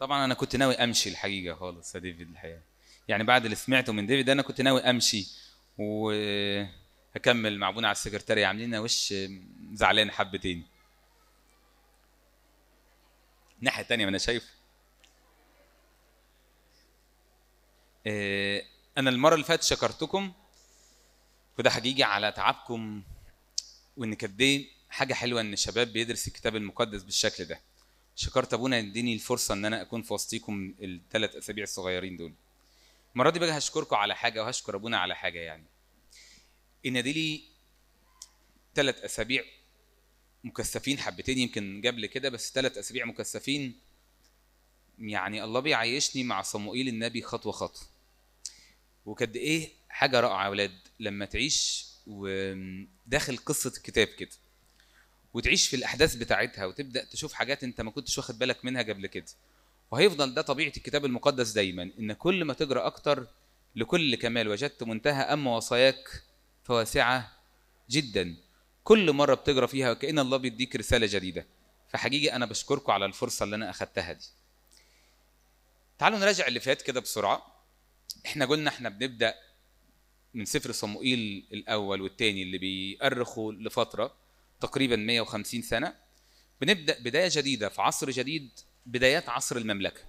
طبعا انا كنت ناوي امشي الحقيقه خالص يا ديفيد الحقيقه، يعني بعد اللي سمعته من ديفيد انا كنت ناوي امشي وهكمل مع ابونا على السكرتاريه عاملين لنا وش زعلان حبتين. الناحيه الثانيه ما انا شايفه. انا المره اللي فاتت شكرتكم وده حقيقي على تعبكم، وان كانت دي حاجه حلوه ان الشباب بيدرس الكتاب المقدس بالشكل ده. شكرت ابونا يديني الفرصه ان انا اكون في وسطيكم الثلاث اسابيع الصغيرين دول. المره دي بقى هشكركم على حاجه وهشكر ابونا على حاجه، يعني ان دي لي 3 أسابيع مكثفين حبتين، يمكن قبل كده بس 3 أسابيع مكثفين. يعني الله بيعيشني مع صموئيل النبي خطوه خطوه، وقد ايه حاجه رائعه يا اولاد لما تعيش وداخل قصه الكتاب كده وتعيش في الاحداث بتاعتها وتبدا تشوف حاجات انت ما كنتش واخد بالك منها قبل كده. وهيفضل ده طبيعه الكتاب المقدس دايما، ان كل ما تقرا اكتر لكل كمال وجدت منتهى اما وصاياك فواسعه جدا. كل مره بتقرا فيها وكأن الله بيديك رساله جديده. فحقيقي انا بشكركم على الفرصه اللي انا اخذتها دي. تعالوا نراجع اللي فات كده بسرعه. احنا قلنا احنا بنبدا من سفر صموئيل الاول والثاني اللي بيؤرخوا لفتره تقريبا 150 سنه. بنبدا بدايه جديده في عصر جديد، بدايات عصر المملكه.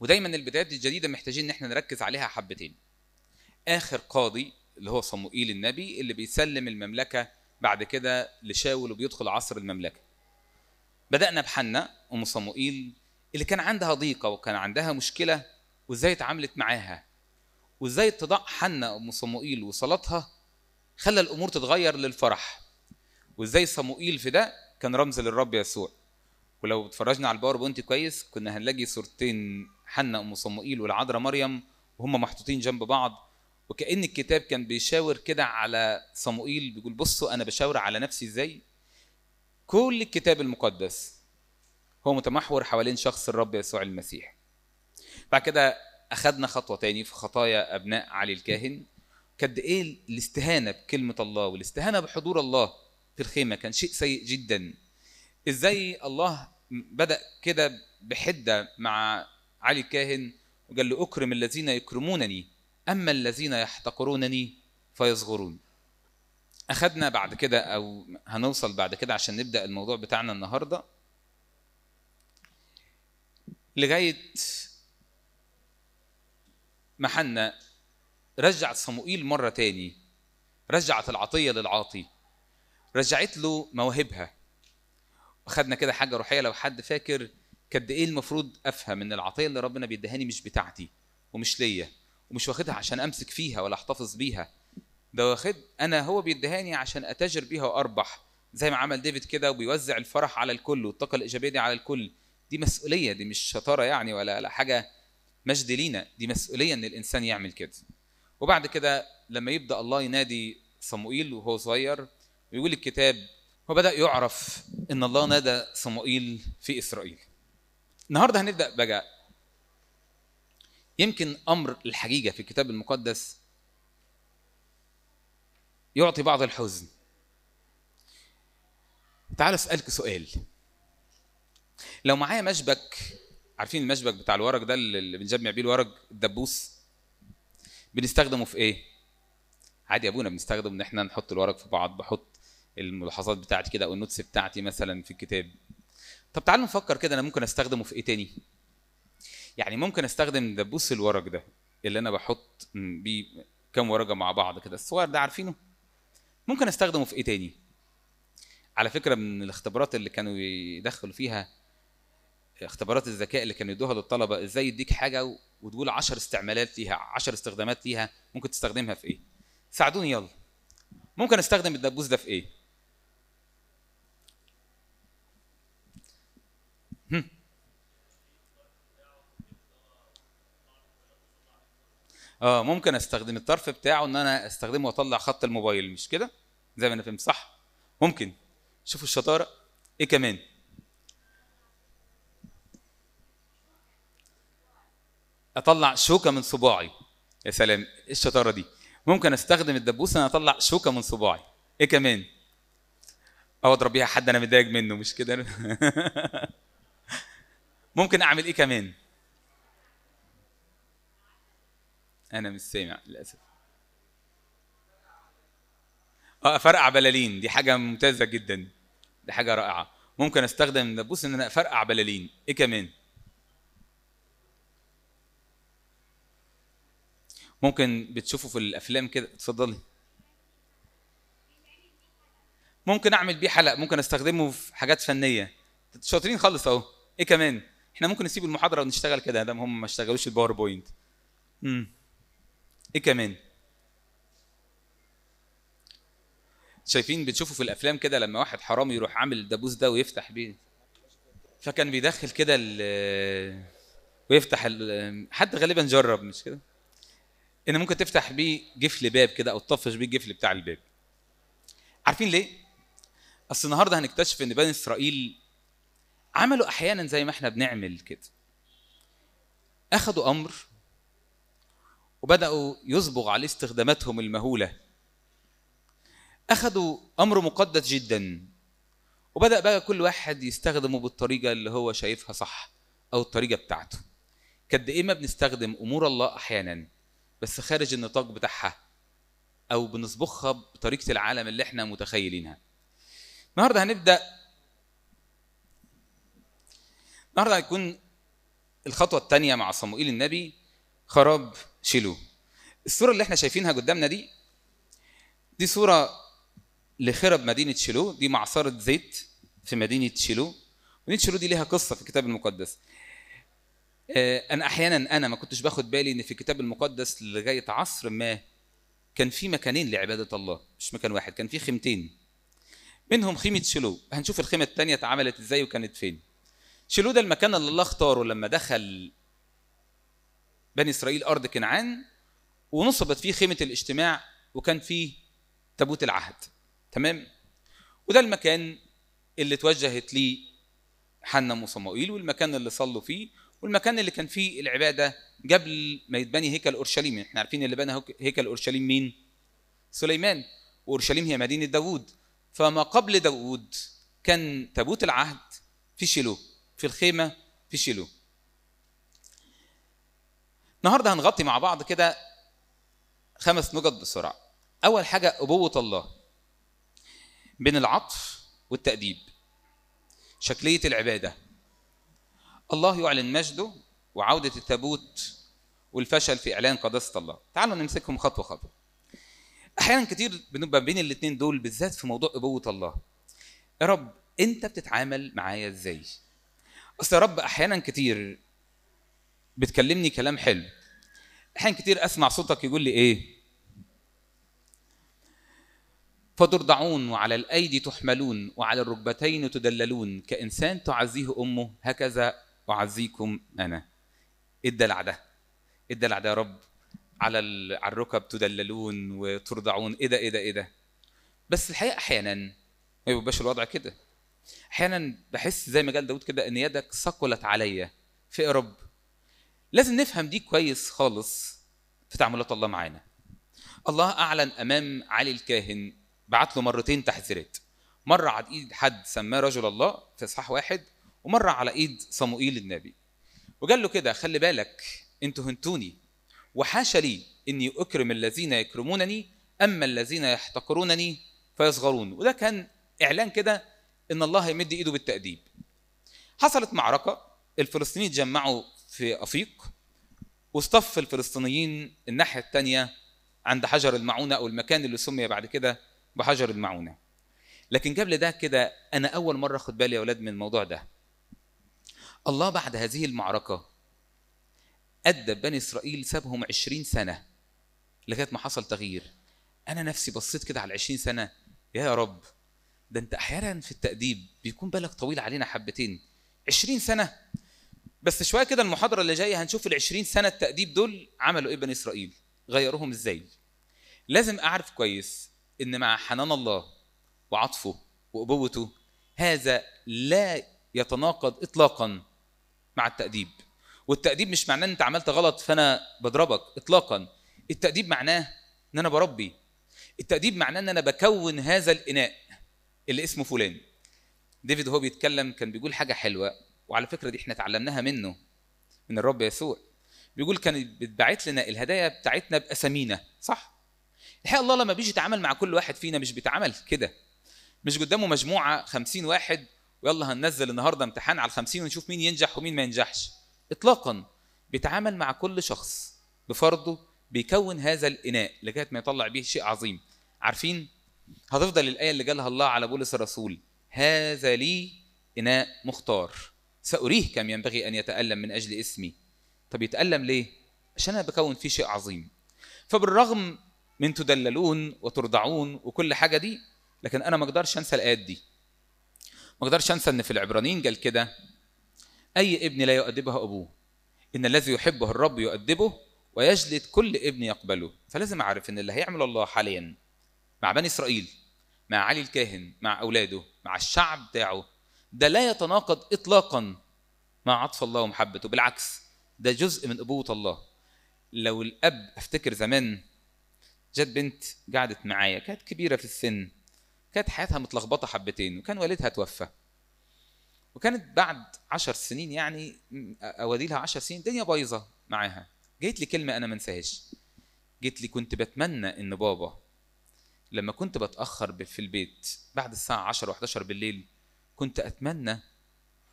ودايما البدايات الجديده محتاجين ان احنا نركز عليها حبتين. اخر قاضي اللي هو صموئيل النبي اللي بيسلم المملكه بعد كده لشاول وبيدخل عصر المملكه. بدانا بحنة ام صموئيل اللي كان عندها ضيقه وكان عندها مشكله، وازاي اتعاملت معاها، وازاي اتضاع حنة ام صموئيل وصلاتها خلى الامور تتغير للفرح، وازاي صموئيل في ده كان رمز للرب يسوع. ولو اتفرجنا على الباوربوينت كويس كنا هنلاقي صورتين حنة ام صموئيل والعذراء مريم وهم محطوطين جنب بعض، وكأن الكتاب كان بيشاور كده على صموئيل بيقول بصوا انا بشاور على نفسي ازاي. كل الكتاب المقدس هو متمحور حوالين شخص الرب يسوع المسيح. بعد كده اخذنا خطوه تاني في خطايا ابناء علي الكاهن. قد ايه الاستهانه بكلمه الله والاستهانه بحضور الله في الخيمه كان شيء سيء جدا. ازاي الله بدا كده بحده مع علي الكاهن وقال له اكرم الذين يكرمونني اما الذين يحتقرونني فيصغرون. اخذنا بعد كده او هنوصل بعد كده عشان نبدا الموضوع بتاعنا النهارده لغايه ما حنة رجعت صموئيل مره تاني، رجعت العطيه للعاطي، رجعت له مواهبها. اخذنا كده حاجه روحيه لو حد فاكر قد ايه المفروض افهم ان العطيه اللي ربنا بيدهاني مش بتاعتي ومش ليا ومش واخدها عشان امسك فيها ولا احتفظ بيها، ده واخد انا هو بيدهاني عشان اتاجر بيها واربح زي ما عمل ديفيد كده وبيوزع الفرح على الكل والطاقه الايجابيه دي على الكل. دي مسؤوليه، دي مش شطاره يعني ولا حاجه مجد لينا، دي مسؤوليه ان الانسان يعمل كده. وبعد كده لما يبدا الله ينادي صموئيل وهو صغير ويقول الكتاب وبدا يعرف ان الله نادى صموئيل في اسرائيل. النهارده هنبدا بقى يمكن امر الحقيقه في الكتاب المقدس يعطي بعض الحزن. تعالوا اسالك سؤال، لو معايا مشبك، عارفين المشبك بتاع الورق ده اللي بنجمع بيه الورق الدبوس، بنستخدمه في ايه؟ عادي يا ابونا بنستخدمه ان احنا نحط الورق في بعض، بحط الملاحظات بتاعتي كده او النوتس بتاعتي مثلا في الكتاب. طب تعالوا نفكر كده انا ممكن استخدمه في ايه تاني؟ يعني ممكن استخدم دبوس الورق ده اللي انا بحط بيه كام ورقه مع بعض كده الصغير ده، عارفينه؟ ممكن استخدمه في ايه تاني؟ على فكره من الاختبارات اللي كانوا يدخلوا فيها اختبارات الذكاء اللي كانوا يدوها للطلبه ازاي يديك حاجه وتقول 10 استعمالات ليها، 10 استخدامات ليها، ممكن تستخدمها في ايه؟ ساعدوني يلا. ممكن استخدم الدبوس ده في ايه؟ ممكن استخدم الطرف بتاعه ان انا استخدمه واطلع خط الموبايل، مش كده؟ زي ما انا فهمت صح؟ ممكن. شوفوا الشطاره. ايه كمان؟ اطلع شوكه من صباعي. يا سلام، الشطاره دي. ممكن استخدم الدبوس ان انا اطلع شوكه من صباعي. ايه كمان؟ اضرب بيها حد انا متضايق منه، مش كده؟ ممكن أعمل إيه كمان؟ أنا مش سامع للأسف. أفرقع بلالين، دي حاجة ممتازة جدا، دي حاجة رائعة. ممكن أستخدم دبوس إن أنا أفرقع بلالين. إيه كمان؟ ممكن بتشوفه في الأفلام كده، اتفضلي. ممكن أعمل بيه حلقة، ممكن أستخدمه في حاجات فنية. شاطرين خالص أهو. إيه كمان؟ إحنا ممكن نسيب المحاضرة ونشتغل كده ده هم ما اشتغلوش الباوربوينت. إيه كمان؟ شايفين بتشوفوا في الافلام كده لما واحد حرامي يروح عامل الدبوس ده ويفتح بيه، فكان بيدخل كده ويفتح حد غالبا جرب مش كده ان ممكن تفتح بيه جفل باب كده او تطفش بيه الجفل بتاع الباب. عارفين ليه؟ اصل النهارده هنكتشف ان بني اسرائيل عملوا احيانا زي ما احنا بنعمل كده، اخدوا امر وبداوا يصبغوا عليه استخداماتهم المهوله. أخذوا أمر مقدس جداً وبدأ بقى كل واحد يستخدمه بالطريقة اللي هو شايفها صح أو الطريقة بتاعته. قد إيه ما بنستخدم أمور الله أحياناً بس خارج النطاق بتاعها أو بنصبغها بطريقة العالم اللي إحنا متخيلينها. النهاردة النهاردة هيكون الخطوة الثانية مع صموئيل النبي، خراب شيلو. الصورة اللي إحنا شايفينها قدامنا دي صورة لخرب مدينة شيلو، دي معصرة زيت في مدينة شيلو. مدينة شيلو دي لها قصة في الكتاب المقدس. أنا أحياناً ما كنتش باخد بالي إن في الكتاب المقدس لغاية عصر ما كان في مكانين لعبادة الله، مش مكان واحد، كان في خيمتين. منهم خيمة شيلو، هنشوف الخيمة الثانية اتعملت إزاي وكانت فين. شيلو ده المكان اللي الله اختاره لما دخل بني إسرائيل أرض كنعان ونصبت فيه خيمة الاجتماع وكان فيه تابوت العهد. تمام؟ وده المكان اللي توجهت ليه حنة وصموئيل، والمكان اللي صلوا فيه، والمكان اللي كان فيه العباده قبل ما يتبني هيكل اورشليم. احنا عارفين اللي بنى هيكل اورشليم مين؟ سليمان، واورشليم هي مدينه داود. فما قبل داود كان تابوت العهد في شيلو، في الخيمه في شيلو. النهارده هنغطي مع بعض كده 5 نقط بسرعه. اول حاجه ابوه الله، بين العطف والتأديب، شكلية العبادة. الله يعلن مجده وعودة التابوت والفشل في إعلان قداسة الله. تعالوا نمسكهم خطوة خطوة. أحيانا كتير بنبقى بين الاثنين دول، بالذات في موضوع أبوة الله. يا رب أنت بتتعامل معايا إزاي؟ أصل يا رب أحيانا كتير بتكلمني كلام حلو، أحيانا كتير أسمع صوتك يقول لي إيه؟ فترضعون وعلى الأيدي تحملون وعلى الركبتين تدللون كإنسان تعزيه أمه هكذا أعزيكم أنا. الدلع ده، الدلع ده يا رب، على الركب تدللون وترضعون. إيه ده بس الحقيقة أحيانا ما يبقاش الوضع كده. أحيانا بحس زي ما قال داود كده إن يدك ثقلت عليا في يا رب. لازم نفهم دي كويس خالص في تعاملات الله معانا. الله أعلن أمام علي الكاهن، بعت له 2 تحذيرات، مرة على ايد حد سماه رجل الله في اصحاح 1، ومرة على ايد صموئيل النبي، وقال له كده خلي بالك انتوا هنتوني، وحاشا لي اني اكرم الذين يكرمونني، اما الذين يحتقرونني فيصغرون. وده كان اعلان كده ان الله هيمد ايده بالتأديب. حصلت معركة، الفلسطينيين اتجمعوا في أفيق، واصطف الفلسطينيين الناحية الثانية عند حجر المعونة او المكان اللي سمي بعد كده بحجر المعونة. لكن قبل ده كده أنا أول مرة أخد بالي يا أولاد من الموضوع ده. الله بعد هذه المعركة أدب بني إسرائيل، سابهم 20 سنة لغاية ما حصل تغيير. أنا نفسي بصيت كده على 20 سنة، يا رب ده أنت أحيانا في التأديب بيكون بالك طويل علينا حبتين. 20 سنة بس. شوية كده المحاضرة اللي جاية هنشوف 20 سنة التأديب دول عملوا إيه بني إسرائيل، غيرهم إزاي. لازم أعرف كويس إن مع حنان الله وعطفه وأبوته هذا لا يتناقض إطلاقاً مع التأديب. والتأديب مش معناه إن أنت عملت غلط فأنا بضربك إطلاقاً. التأديب معناه إن أنا بربي. التأديب معناه إن أنا بكون هذا الإناء اللي اسمه فلان. ديفيد هو بيتكلم كان بيقول حاجة حلوة، وعلى فكرة دي احنا تعلمناها منه من الرب يسوع. بيقول كان بتبعت لنا الهدايا بتاعتنا بأسامينا، صح؟ الحقيقة الله لما بيجي يتعامل مع كل واحد فينا مش بيتعامل كده، مش قدامه مجموعة 50 واحد ويلا هننزل النهاردة امتحان على 50 ونشوف مين ينجح ومين ما ينجحش. إطلاقا بيتعامل مع كل شخص بفرضه، بيكون هذا الإناء لغاية ما يطلع بيه شيء عظيم. عارفين هتفضل الآية اللي قالها الله على بولس الرسول: هذا لي إناء مختار سأريه كم ينبغي أن يتألم من أجل اسمي. طب يتألم ليه؟ عشان أنا بكون فيه شيء عظيم. فبالرغم من تدللون وترضعون وكل حاجة دي، لكن أنا ما أقدرش أنسى الآيات دي، ما أقدرش أنسى إن في العبرانيين قال كده: أي ابن لا يؤدبها أبوه، إن الذي يحبه الرب يؤدبه ويجلد كل ابن يقبله. فلازم أعرف إن اللي هيعمل الله حاليا مع بني إسرائيل، مع علي الكاهن، مع أولاده، مع الشعب بتاعه، ده لا يتناقض إطلاقا مع عطف الله ومحبته، بالعكس ده جزء من أبوة الله. لو الأب، أفتكر زمان جت بنت قعدت معايا كانت كبيرة في السن، كانت حياتها متلخبطة حبتين، وكان والدها توفى، وكانت بعد 10 سنين يعني أوديلها 10 سنين الدنيا بايظة معاها. جيت لي كلمة أنا ما انساهاش، جيت لي: كنت بتمنى إن بابا لما كنت بتأخر في البيت بعد الساعة 10 و11 بالليل كنت أتمنى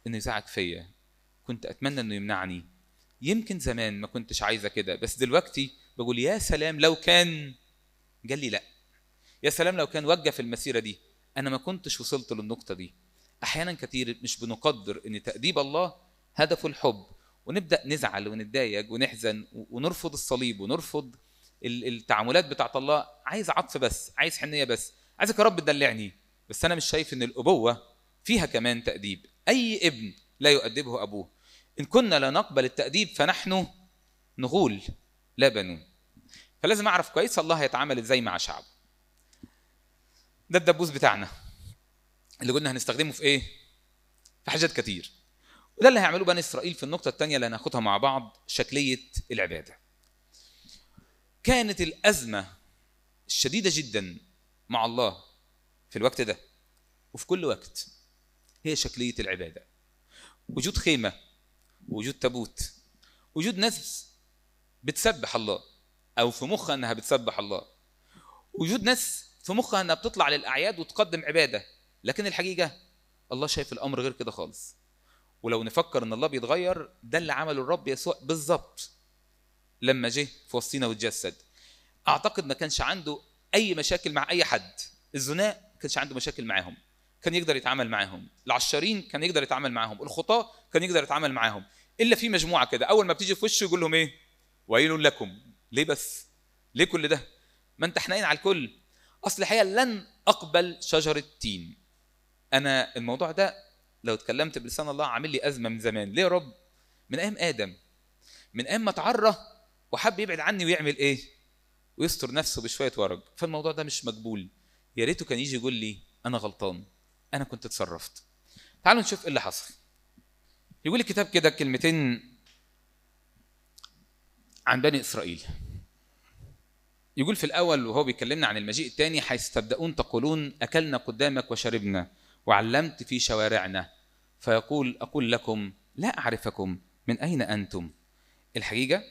إنه يزعق فيا، كنت أتمنى إنه يمنعني. يمكن زمان ما كنتش عايزة كده، بس دلوقتي بقول يا سلام لو كان قال لي لأ، يا سلام لو كان وجه في المسيرة دي، أنا ما كنتش وصلت للنقطة دي. أحيانا كتير مش بنقدر إن تأديب الله هدفه الحب، ونبدأ نزعل ونتضايق ونحزن ونرفض الصليب ونرفض التعاملات بتاعت الله. عايز عطف بس، عايز حنية بس، عايزك يا رب تدلعني بس. أنا مش شايف إن الأبوة فيها كمان تأديب. أي ابن لا يؤدبه أبوه، إن كنا لا نقبل التأديب فنحن نغول لا بنون. فلازم أعرف كويس الله هيتعامل إزاي مع شعبه. ده الدبوس بتاعنا اللي قلنا هنستخدمه في إيه؟ في حاجات كتير، وده اللي هيعملوه بني إسرائيل في النقطة الثانية اللي هناخدها مع بعض: شكلية العبادة. كانت الأزمة الشديدة جدا مع الله في الوقت ده وفي كل وقت هي شكلية العبادة. وجود خيمة، وجود تابوت، وجود ناس بتسبح الله أو في مخها أنها بتسبح الله، وجود ناس في مخها أنها بتطلع للأعياد وتقدم عبادة. لكن الحقيقة الله شايف الأمر غير كده خالص. ولو نفكر أن الله بيتغير، ده اللي عمله الرب يسوع بالظبط لما جه في وسطينا وتجسد. أعتقد ما كانش عنده أي مشاكل مع أي حد، الزناء كانش عنده مشاكل معهم، كان يقدر يتعامل معهم، العشارين كان يقدر يتعامل معهم، الخطاة كان يقدر يتعامل معهم، إلا في مجموعة كده أول ما بتيجي في وشه يقول لهم إيه؟ ويل لكم. ليه بس؟ ليه كل ده؟ ما أنت حنين على الكل. أصل الحقيقة لن أقبل شجرة تين. أنا الموضوع ده لو اتكلمت بلسان الله عامل لي أزمة من زمان. ليه يا رب؟ من أيام آدم، من أيام ما تعرى وحب يبعد عني ويعمل إيه؟ ويستر نفسه بشوية ورق. فالموضوع ده مش مقبول. يا ريته كان يجي يقول لي أنا غلطان، أنا كنت اتصرفت. تعالوا نشوف إيه اللي حصل. يقول الكتاب كده كلمتين عن بني إسرائيل. يقول في الأول وهو بيكلمنا عن المجيء الثاني: حيث تبدأون تقولون أكلنا قدامك وشربنا وعلمت في شوارعنا، فيقول أقول لكم لا أعرفكم من أين أنتم. الحقيقة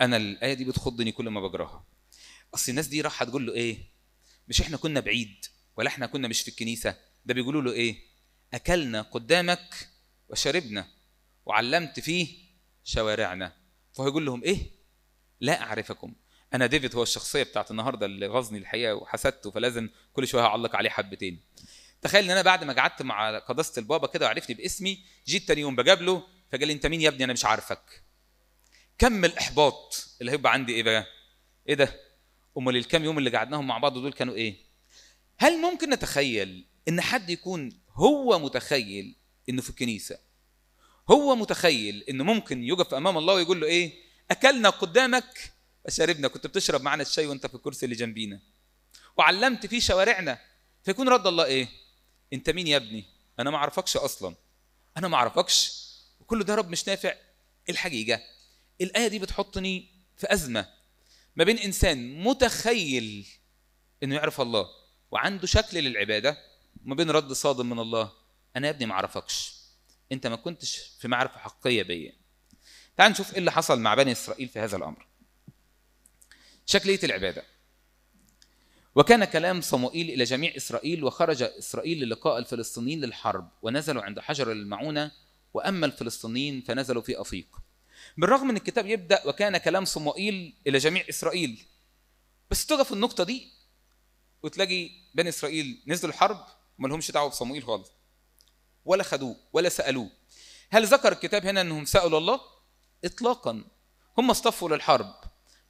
أنا الآية دي بتخضني كل ما بقراها. أصل الناس دي راح هتقول له إيه؟ مش إحنا كنا بعيد، ولا إحنا كنا مش في الكنيسة، ده بيقولوا له إيه؟ أكلنا قدامك وشربنا وعلمت فيه شوارعنا. فهيقول لهم إيه؟ لا أعرفكم. أنا ديفيد هو الشخصية بتاعت النهاردة اللي غزني الحقيقة وحسدته، فلازم كل شوية هعلق عليه حبتين. تخيل إن أنا بعد ما قعدت مع قداسة البابا كده وعرفني باسمي، جيت تاني يوم بقابله فقال لي: أنت مين يا ابني؟ أنا مش عارفك. كم الإحباط اللي هيبقى عندي إيه بقى؟ إيه ده؟ أمال الكام يوم اللي قعدناهم مع بعض دول كانوا إيه؟ هل ممكن نتخيل إن حد يكون هو متخيل إنه في الكنيسة، هو متخيل إنه ممكن يقف أمام الله ويقول له إيه؟ أكلنا قدامك وشربنا، كنت بتشرب معنا الشاي وأنت في الكرسي اللي جنبينا، وعلمت فيه شوارعنا. فيكون رد الله إيه؟ أنت مين يا ابني؟ أنا ما أعرفكش أصلاً، أنا ما أعرفكش. وكل ده رب مش نافع. الحقيقة الآية دي بتحطني في أزمة ما بين إنسان متخيل إنه يعرف الله وعنده شكل للعبادة، ما بين رد صادم من الله: أنا يا ابني ما أعرفكش، انت ما كنتش في معرفه حقيقيه بيا. تعال نشوف ايه اللي حصل مع بني اسرائيل في هذا الامر. شكليه العباده. وكان كلام صموئيل الى جميع اسرائيل، وخرج اسرائيل للقاء الفلسطينيين للحرب، ونزلوا عند حجر المعونه، واما الفلسطينيين فنزلوا في افيق. بالرغم ان الكتاب يبدا وكان كلام صموئيل الى جميع اسرائيل، بس تقف النقطه دي وتلاقي بني اسرائيل نزلوا الحرب وما لهمش دعوه بصموئيل خالص، ولا خدوه ولا سالوه. هل ذكر الكتاب هنا انهم سالوا الله؟ اطلاقا. هم اصطفوا للحرب.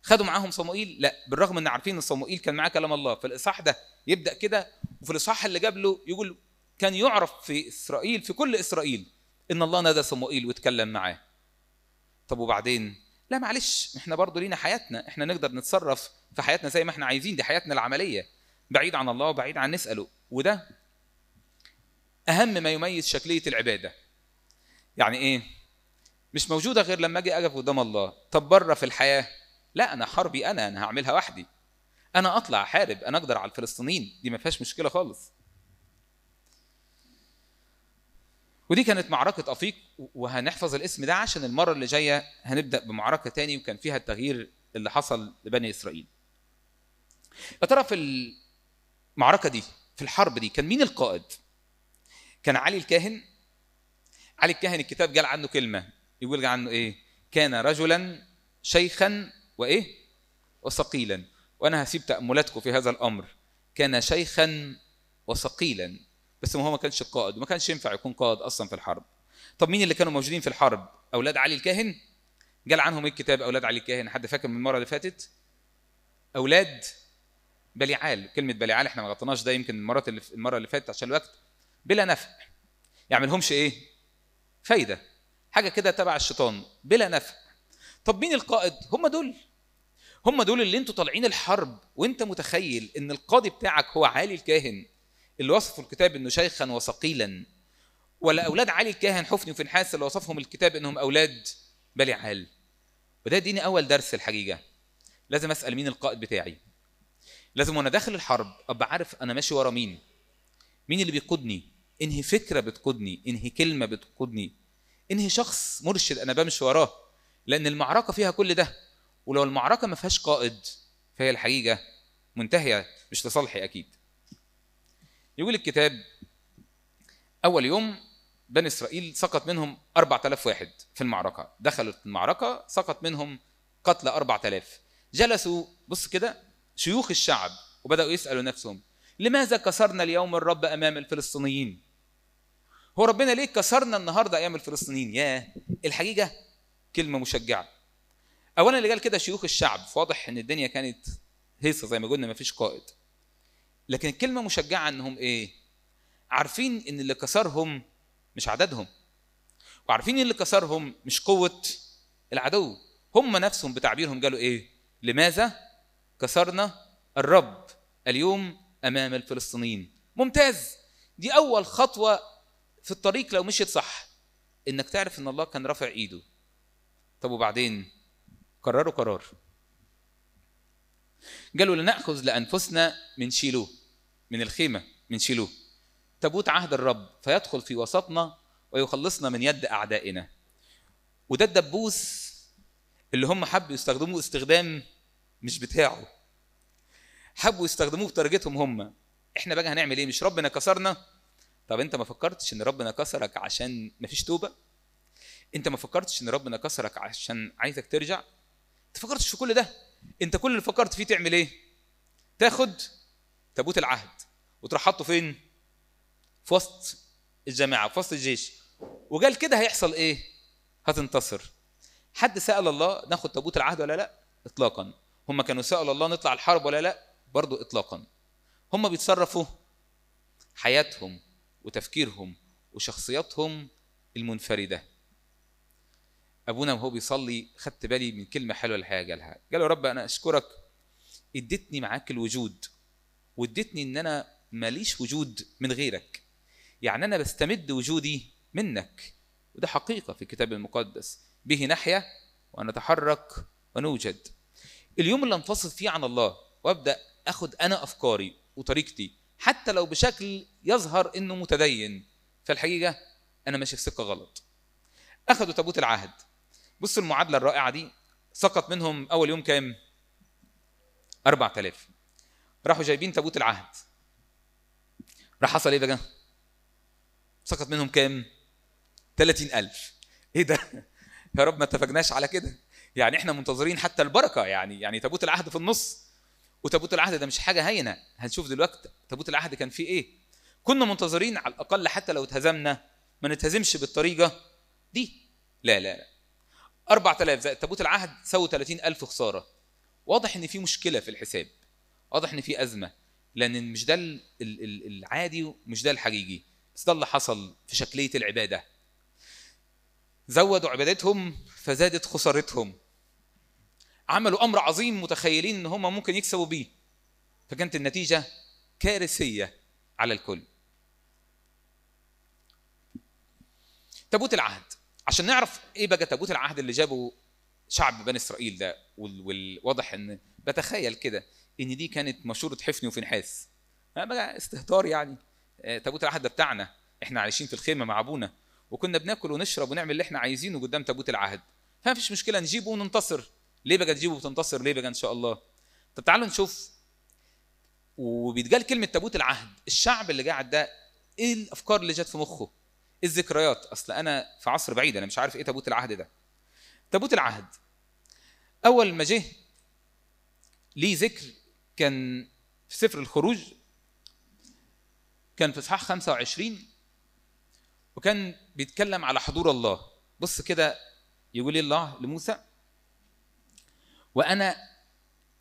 خدوا معاهم صموئيل؟ لا، بالرغم ان عارفين ان صموئيل كان معاه كلام الله. في الاصحاح ده يبدا كده، وفي الاصحاح اللي جاب له يقول كان يعرف في اسرائيل، في كل اسرائيل، ان الله نادى صموئيل واتكلم معاه. طب وبعدين؟ لا معلش، احنا برضه لينا حياتنا، احنا نقدر نتصرف في حياتنا زي ما احنا عايزين، دي حياتنا العمليه، بعيد عن الله وبعيد عن نساله. وده اهم ما يميز شكليه العباده. يعني ايه؟ مش موجوده غير لما اجي اقف قدام الله. طب بره في الحياه؟ لا، انا حربي انا هعملها وحدي، انا اطلع احارب، انا اقدر على الفلسطينيين، دي ما فيهاش مشكله خالص. ودي كانت معركه افيق، وهنحفظ الاسم ده عشان المره اللي جايه هنبدا بمعركه تاني وكان فيها التغيير اللي حصل لبني اسرائيل. يا ترى في المعركه دي، في الحرب دي، كان مين القائد؟ كان علي الكاهن. علي الكاهن الكتاب جال عنه كلمه، يقول عنه ايه؟ كان رجلا شيخا وايه؟ وثقيلا. وانا هسيب تاملاتكم في هذا الامر. كان شيخا وثقيلا، بس هو ما كانش القائد، وما كانش ينفع يكون قائد اصلا في الحرب. طب مين اللي كانوا موجودين في الحرب؟ اولاد علي الكاهن. جال عنهم الكتاب اولاد علي الكاهن. حد فاكر من المره اللي فاتت؟ اولاد بليعال. كلمه بليعال احنا ما غطيناش ده، يمكن المره اللي فاتت عشان الوقت. بلا نفع، يعملهمش ايه؟ فايده، حاجه كده تبع الشيطان، بلا نفع. طب مين القائد؟ هم دول اللي انتوا طالعين الحرب، وانت متخيل ان القاضي بتاعك هو علي الكاهن اللي وصفه الكتاب انه شيخا وثقيلا، ولا اولاد علي الكاهن حفني وفنحاس اللي وصفهم الكتاب انهم اولاد بليعال؟ وده ديني اول درس الحقيقه، لازم اسال مين القائد بتاعي، لازم وانا داخل الحرب ابقى عارف انا ماشي ورا مين اللي بيقودني، انهي فكره بتقودني، انهي كلمه بتقودني، انهي شخص مرشد انا بمشي وراه، لان المعركه فيها كل ده. ولو المعركه ما فيهاش قائد فهي الحقيقه منتهيه، مش لصالحي اكيد. يقول الكتاب اول يوم بني اسرائيل سقط منهم 4000 واحد في المعركه، دخلوا المعركه سقط منهم قتلى 4000. جلسوا، بص كده، شيوخ الشعب وبداوا يسالوا نفسهم لماذا كسرنا اليوم الرب امام الفلسطينيين؟ هو ربنا ليه كسرنا النهارده ايام الفلسطينيين؟ ياه، الحقيقه كلمه مشجعه. اولا اللي قال كده شيوخ الشعب، واضح ان الدنيا كانت هيصه زي ما قلنا، ما فيش قائد. لكن الكلمه مشجعه انهم ايه؟ عارفين ان اللي كسرهم مش عددهم، وعارفين ان اللي كسرهم مش قوه العدو. هم نفسهم بتعبيرهم قالوا ايه؟ لماذا كسرنا الرب اليوم امام الفلسطينيين. ممتاز، دي اول خطوه في الطريق لو مشيت صح، انك تعرف ان الله كان رافع ايده. طب وبعدين؟ قرروا قرار، قالوا لنأخذ لانفسنا من شيلو، من الخيمه من شيلو، تابوت عهد الرب، فيدخل في وسطنا ويخلصنا من يد اعدائنا. وده الدبوس اللي هم حبوا يستخدموه استخدام مش بتاعه، حبوا يستخدموه بطريقتهم هم. احنا بقى هنعمل ايه؟ مش ربنا كسرنا؟ طب انت ما فكرتش ان ربنا كسرك عشان مفيش توبه؟ انت ما فكرتش ان ربنا كسرك عشان عايزك ترجع؟ انت فكرتش في كل ده؟ انت كل اللي فكرت فيه تعمل ايه؟ تاخد تابوت العهد وتروح حاطه فين؟ في وسط الجماعه، في وسط الجيش، وقال كده هيحصل ايه؟ هتنتصر. حد سال الله ناخد تابوت العهد ولا لا؟ اطلاقا. هم كانوا سالوا الله نطلع الحرب ولا لا؟ برضو اطلاقا. هم بيتصرفوا حياتهم وتفكيرهم وشخصياتهم المنفرده. ابونا وهو بيصلي خدت بالي من كلمه حلوه اللي قالها، قال يا رب انا اشكرك اديتني معاك الوجود، واديتني ان انا ماليش وجود من غيرك، يعني انا بستمد وجودي منك. وده حقيقه في الكتاب المقدس، به نحيا ونتحرك ونوجد. اليوم اللي انفصل فيه عن الله وابدا اخد انا افكاري وطريقتي، حتى لو بشكل يظهر انه متدين، فالحقيقه انا ماشي في سكه غلط. اخذوا تابوت العهد. بصوا المعادله الرائعه دي، سقط منهم اول يوم كام؟ 4000. راحوا جايبين تابوت العهد، راح حصل ايه بقى؟ سقط منهم كام؟ 30,000. ايه ده يا رب، ما اتفقناش على كده، يعني احنا منتظرين حتى البركه، يعني تابوت العهد في النص، وتابوت العهد ده مش حاجه هينه. هنشوف دلوقتي تابوت العهد كان فيه ايه. كنا منتظرين على الاقل حتى لو اتهزمنا ما نتهزمش بالطريقه دي. لا لا لا، 4000 زائد تابوت العهد سووا 30,000 خساره. واضح ان في مشكله في الحساب، واضح ان في ازمه، لان مش ده العادي ومش ده الحقيقي، بس ده اللي حصل في شكليه العباده. زودوا عبادتهم فزادت خسارتهم. عملوا امر عظيم متخيلين ان هم ممكن يكسبوا بيه، فكانت النتيجه كارثيه على الكل. تابوت العهد، عشان نعرف ايه بقى تابوت العهد اللي جابه شعب بني اسرائيل ده. والواضح ان بتخيل كده ان دي كانت مشوره حفني وفنحاس، بقى استهتار يعني، تابوت العهد ده بتاعنا، احنا عايشين في الخيمه مع ابونا وكنا بناكل ونشرب ونعمل اللي احنا عايزينه قدام تابوت العهد، فما فيش مشكله نجيبه وننتصر. ليه بقى تجيبه وتنتصر؟ ليه بقى ان شاء الله؟ طب تعالوا نشوف. وبيتقال كلمه تابوت العهد، الشعب اللي قاعد ده ايه الافكار اللي جت في مخه؟ ايه الذكريات؟ اصل انا في عصر بعيد، انا مش عارف ايه تابوت العهد ده. تابوت العهد اول ما جه ليه ذكر كان في سفر الخروج، كان في اصحاح 25، وكان بيتكلم على حضور الله. بص كده يقول الله لموسى: وأنا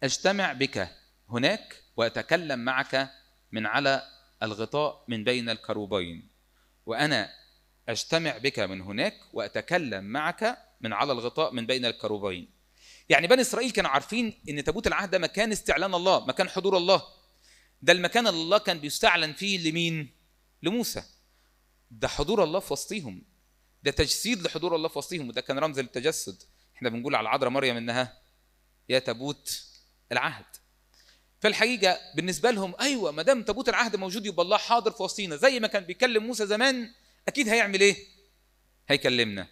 أجتمع بك هناك وأتكلم معك من على الغطاء من بين الكروبين. وأنا أجتمع بك من هناك وأتكلم معك من على الغطاء من بين الكروبين. يعني بني إسرائيل كانوا عارفين إن تابوت العهد ده مكان استعلان الله، مكان حضور الله، ده المكان اللي الله كان بيستعلن فيه لمين؟ لموسى. ده حضور الله في وسطهم، ده تجسيد لحضور الله في وسطهم، وده كان رمز للتجسد. احنا بنقول على العذراء مريم انها يا تابوت العهد. فالحقيقه بالنسبه لهم ايوه، ما دام تابوت العهد موجود يبقى الله حاضر في وسطينا، زي ما كان بيكلم موسى زمان اكيد هيعمل ايه؟ هيكلمنا.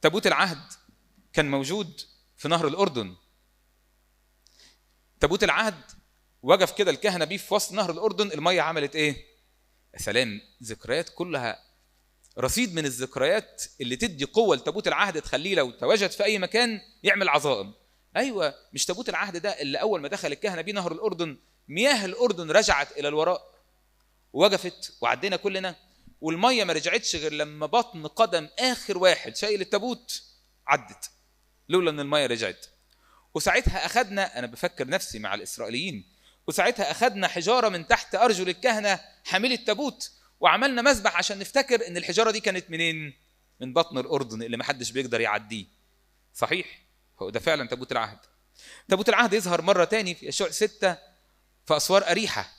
تابوت العهد كان موجود في نهر الاردن، تابوت العهد وقف كده الكهنه بيه في وسط نهر الاردن، الميه عملت ايه؟ سلام. ذكريات كلها، رصيد من الذكريات اللي تدي قوه لتابوت العهد، تخليه لو تواجد في اي مكان يعمل عظائم. ايوه، مش تابوت العهد ده اللي اول ما دخل الكهنه بيه نهر الاردن مياه الاردن رجعت الى الوراء ووقفت وعدينا كلنا، والميه ما رجعتش غير لما بطن قدم اخر واحد شايل التابوت عدت، لولا ان الميه رجعت. وساعتها اخذنا، انا بفكر نفسي مع الاسرائيليين، وساعتها اخذنا حجاره من تحت ارجل الكهنه حامل التابوت وعملنا مذبح عشان نفتكر ان الحجاره دي كانت منين؟ من بطن الاردن اللي ما حدش بيقدر يعديه. صحيح، هو ده فعلا تابوت العهد. تابوت العهد يظهر مره تاني في يشوع 6 في اسوار أريحا.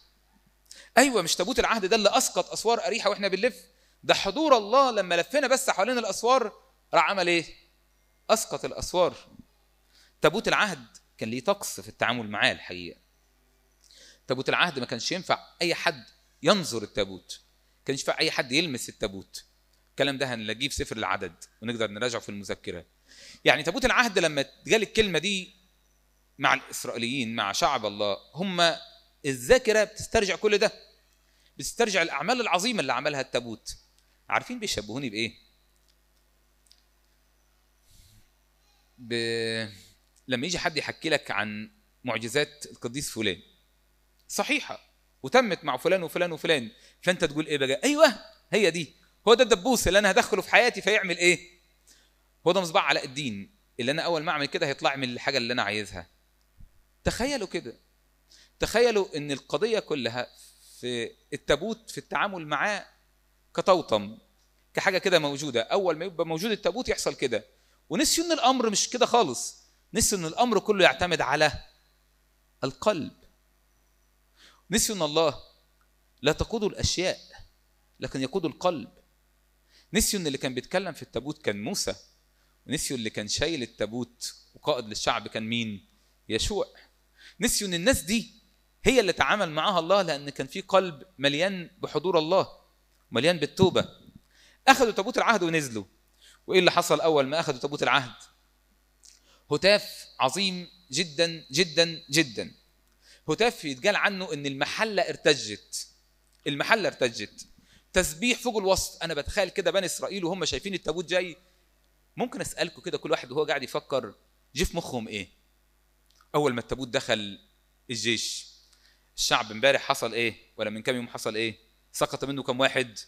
ايوه، مش تابوت العهد ده اللي اسقط اسوار أريحا واحنا بنلف، ده حضور الله لما لفينا بس حوالين الاسوار راح عمل ايه؟ اسقط الاسوار. تابوت العهد كان ليه طقس في التعامل معاه. الحقيقه تابوت العهد ما كانش ينفع اي حد ينظر التابوت، كانش ينفع اي حد يلمس التابوت. الكلام ده هنلاقيه في سفر العدد ونقدر نراجعه في المذكره. يعني تابوت العهد لما جال الكلمه دي مع الاسرائيليين، مع شعب الله، هم الذاكره بتسترجع كل ده، بتسترجع الاعمال العظيمه اللي عملها التابوت. عارفين بيشبهوني بايه؟ لما يجي حد يحكي لك عن معجزات القديس فلان صحيحه وتمت مع فلان وفلان وفلان، فانت تقول ايه بقى؟ ايوه، هي دي، هو ده الدبوس اللي انا هدخله في حياتي فيعمل ايه؟ هو ده مصباح علاء الدين اللي انا اول ما اعمل كده هيطلع من الحاجه اللي انا عايزها. تخيلوا كده، تخيلوا ان القضيه كلها في التابوت، في التعامل معاه كطوطم، كحاجه كده موجوده. اول ما يبقى موجود التابوت يحصل كده، ونسيوا ان الامر مش كده خالص، نسيوا ان الامر كله يعتمد على القلب، نسيوا ان الله لا تقود الاشياء لكن يقود القلب، نسيوا ان اللي كان بيتكلم في التابوت كان موسى، ونسيوا اللي كان شايل التابوت وقائد للشعب كان مين؟ يشوع. نسيوا ان الناس دي هي اللي تعامل معاها الله، لان كان في قلب مليان بحضور الله، مليان بالتوبه. أخذوا تابوت العهد ونزلوا. وإيه اللي حصل أول ما أخذوا تابوت العهد؟ هتاف عظيم جدا جدا جدا. هتاف يتقال عنه إن المحلة ارتجت. المحلة ارتجت. تسبيح فوق الوسط. أنا بتخيل كده بني إسرائيل وهم شايفين التابوت جاي. ممكن أسألكم كده كل واحد وهو قاعد يفكر جه في مخهم إيه؟ أول ما التابوت دخل الجيش. الشعب امبارح حصل إيه؟ ولا من كام يوم حصل إيه؟ سقط منه كم واحد؟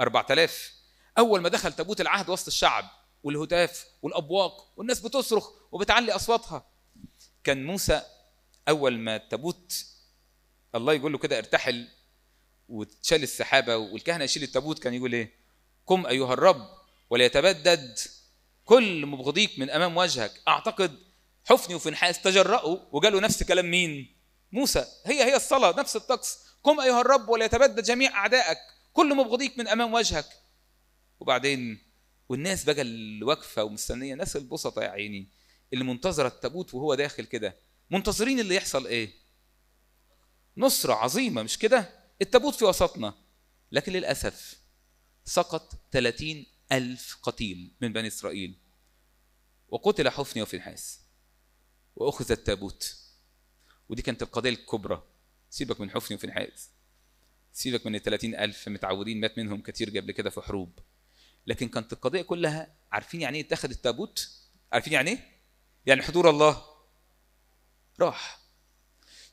4000. أول ما دخل تابوت العهد وسط الشعب والهتاف والأبواق والناس بتصرخ وبتعلي أصواتها. كان موسى أول ما التابوت الله يقول له كده ارتحل وتشال السحابة والكهنة يشيل التابوت، كان يقول إيه؟ قم أيها الرب وليتبدد كل مبغضيك من أمام وجهك. أعتقد حفني وفنحاس تجرأوا وقالوا نفس كلام مين؟ موسى. هي الصلاة نفس الطقس، قم أيها الرب وليتبدد جميع أعدائك كل مبغضيك من أمام وجهك. وبعدين والناس بقى اللي واقفة ومستنية، ناس البسطة يا عيني اللي منتظرة التابوت وهو داخل كده، منتظرين اللي يحصل إيه؟ نصرة عظيمة مش كده؟ التابوت في وسطنا. لكن للأسف سقط 30,000 قتيل من بني إسرائيل، وقتل حفني وفنحاس، وأخذ التابوت. ودي كانت القضية الكبرى. سيبك من حفني وفنحاس، سيبك من ال30,000 متعودين مات منهم كتير قبل كده في حروب، لكن كانت القضية كلها عارفين يعني إيه اتخذ التابوت؟ عارفين يعني إيه؟ يعني حضور الله راح.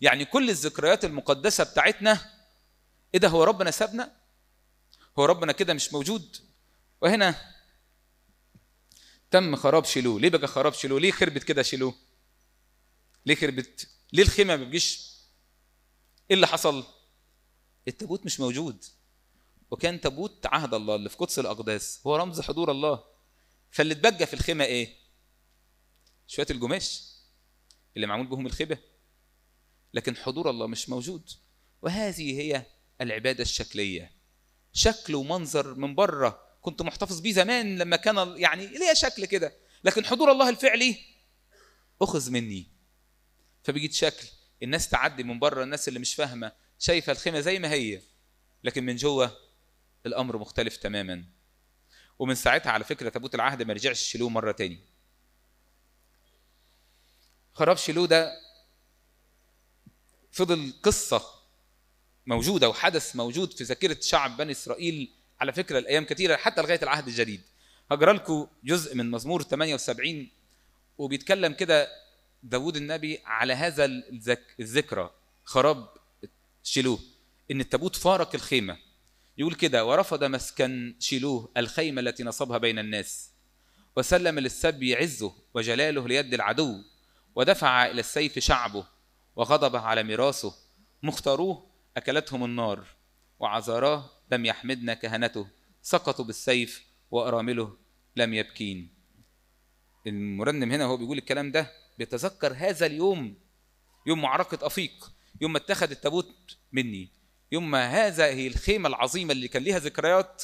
يعني كل الذكريات المقدسة بتاعتنا إيه ده؟ هو ربنا سابنا؟ هو ربنا كده مش موجود؟ وهنا تم خراب شيلو. ليه بقى خراب شيلو؟ ليه خربت كده شيلو؟ ليه خربت؟ ليه الخيمة ما بتجيش؟ إيه اللي حصل؟ التابوت مش موجود. وكان تابوت عهد الله اللي في قدس الأقداس هو رمز حضور الله. فاللي اتبقى في الخيمة إيه؟ شوية الجماش اللي معمول بهم الخيمة، لكن حضور الله مش موجود. وهذه هي العبادة الشكلية، شكل ومنظر من بره كنت محتفظ بيه زمان لما كان يعني ليه شكل كده، لكن حضور الله الفعلي أخذ مني. فبيجيت شكل الناس تعدي من بره، الناس اللي مش فاهمة شايفة الخيمة زي ما هي، لكن من جوه الأمر مختلف تماما. ومن ساعتها على فكرة تابوت العهد ما رجعش شيلو مرة تاني. خراب شيلو ده فضل قصة موجودة وحدث موجود في ذاكرة شعب بني إسرائيل على فكرة الأيام كثيرة حتى لغاية العهد الجديد. هقرأ لكم جزء من مزمور 78 وبيتكلم كده داود النبي على هذا الذكرى خراب شيلو، إن التابوت فارق الخيمة. يقول كده: ورفض مسكن شيلوه الخيمة التي نصبها بين الناس، وسلم للسبي عزه وجلاله ليد العدو، ودفع إلى السيف شعبه وغضب على ميراثه، مختاروه أكلتهم النار، وعذاراه لم يحمدنا كهنته، سقطوا بالسيف وأرامله لم يبكين. المرنم هنا هو بيقول الكلام ده بيتذكر هذا اليوم، يوم معركة أفيق، يوم ما اتخذ التابوت مني، يوم ما هذه الخيمة العظيمة اللي كان ليها ذكريات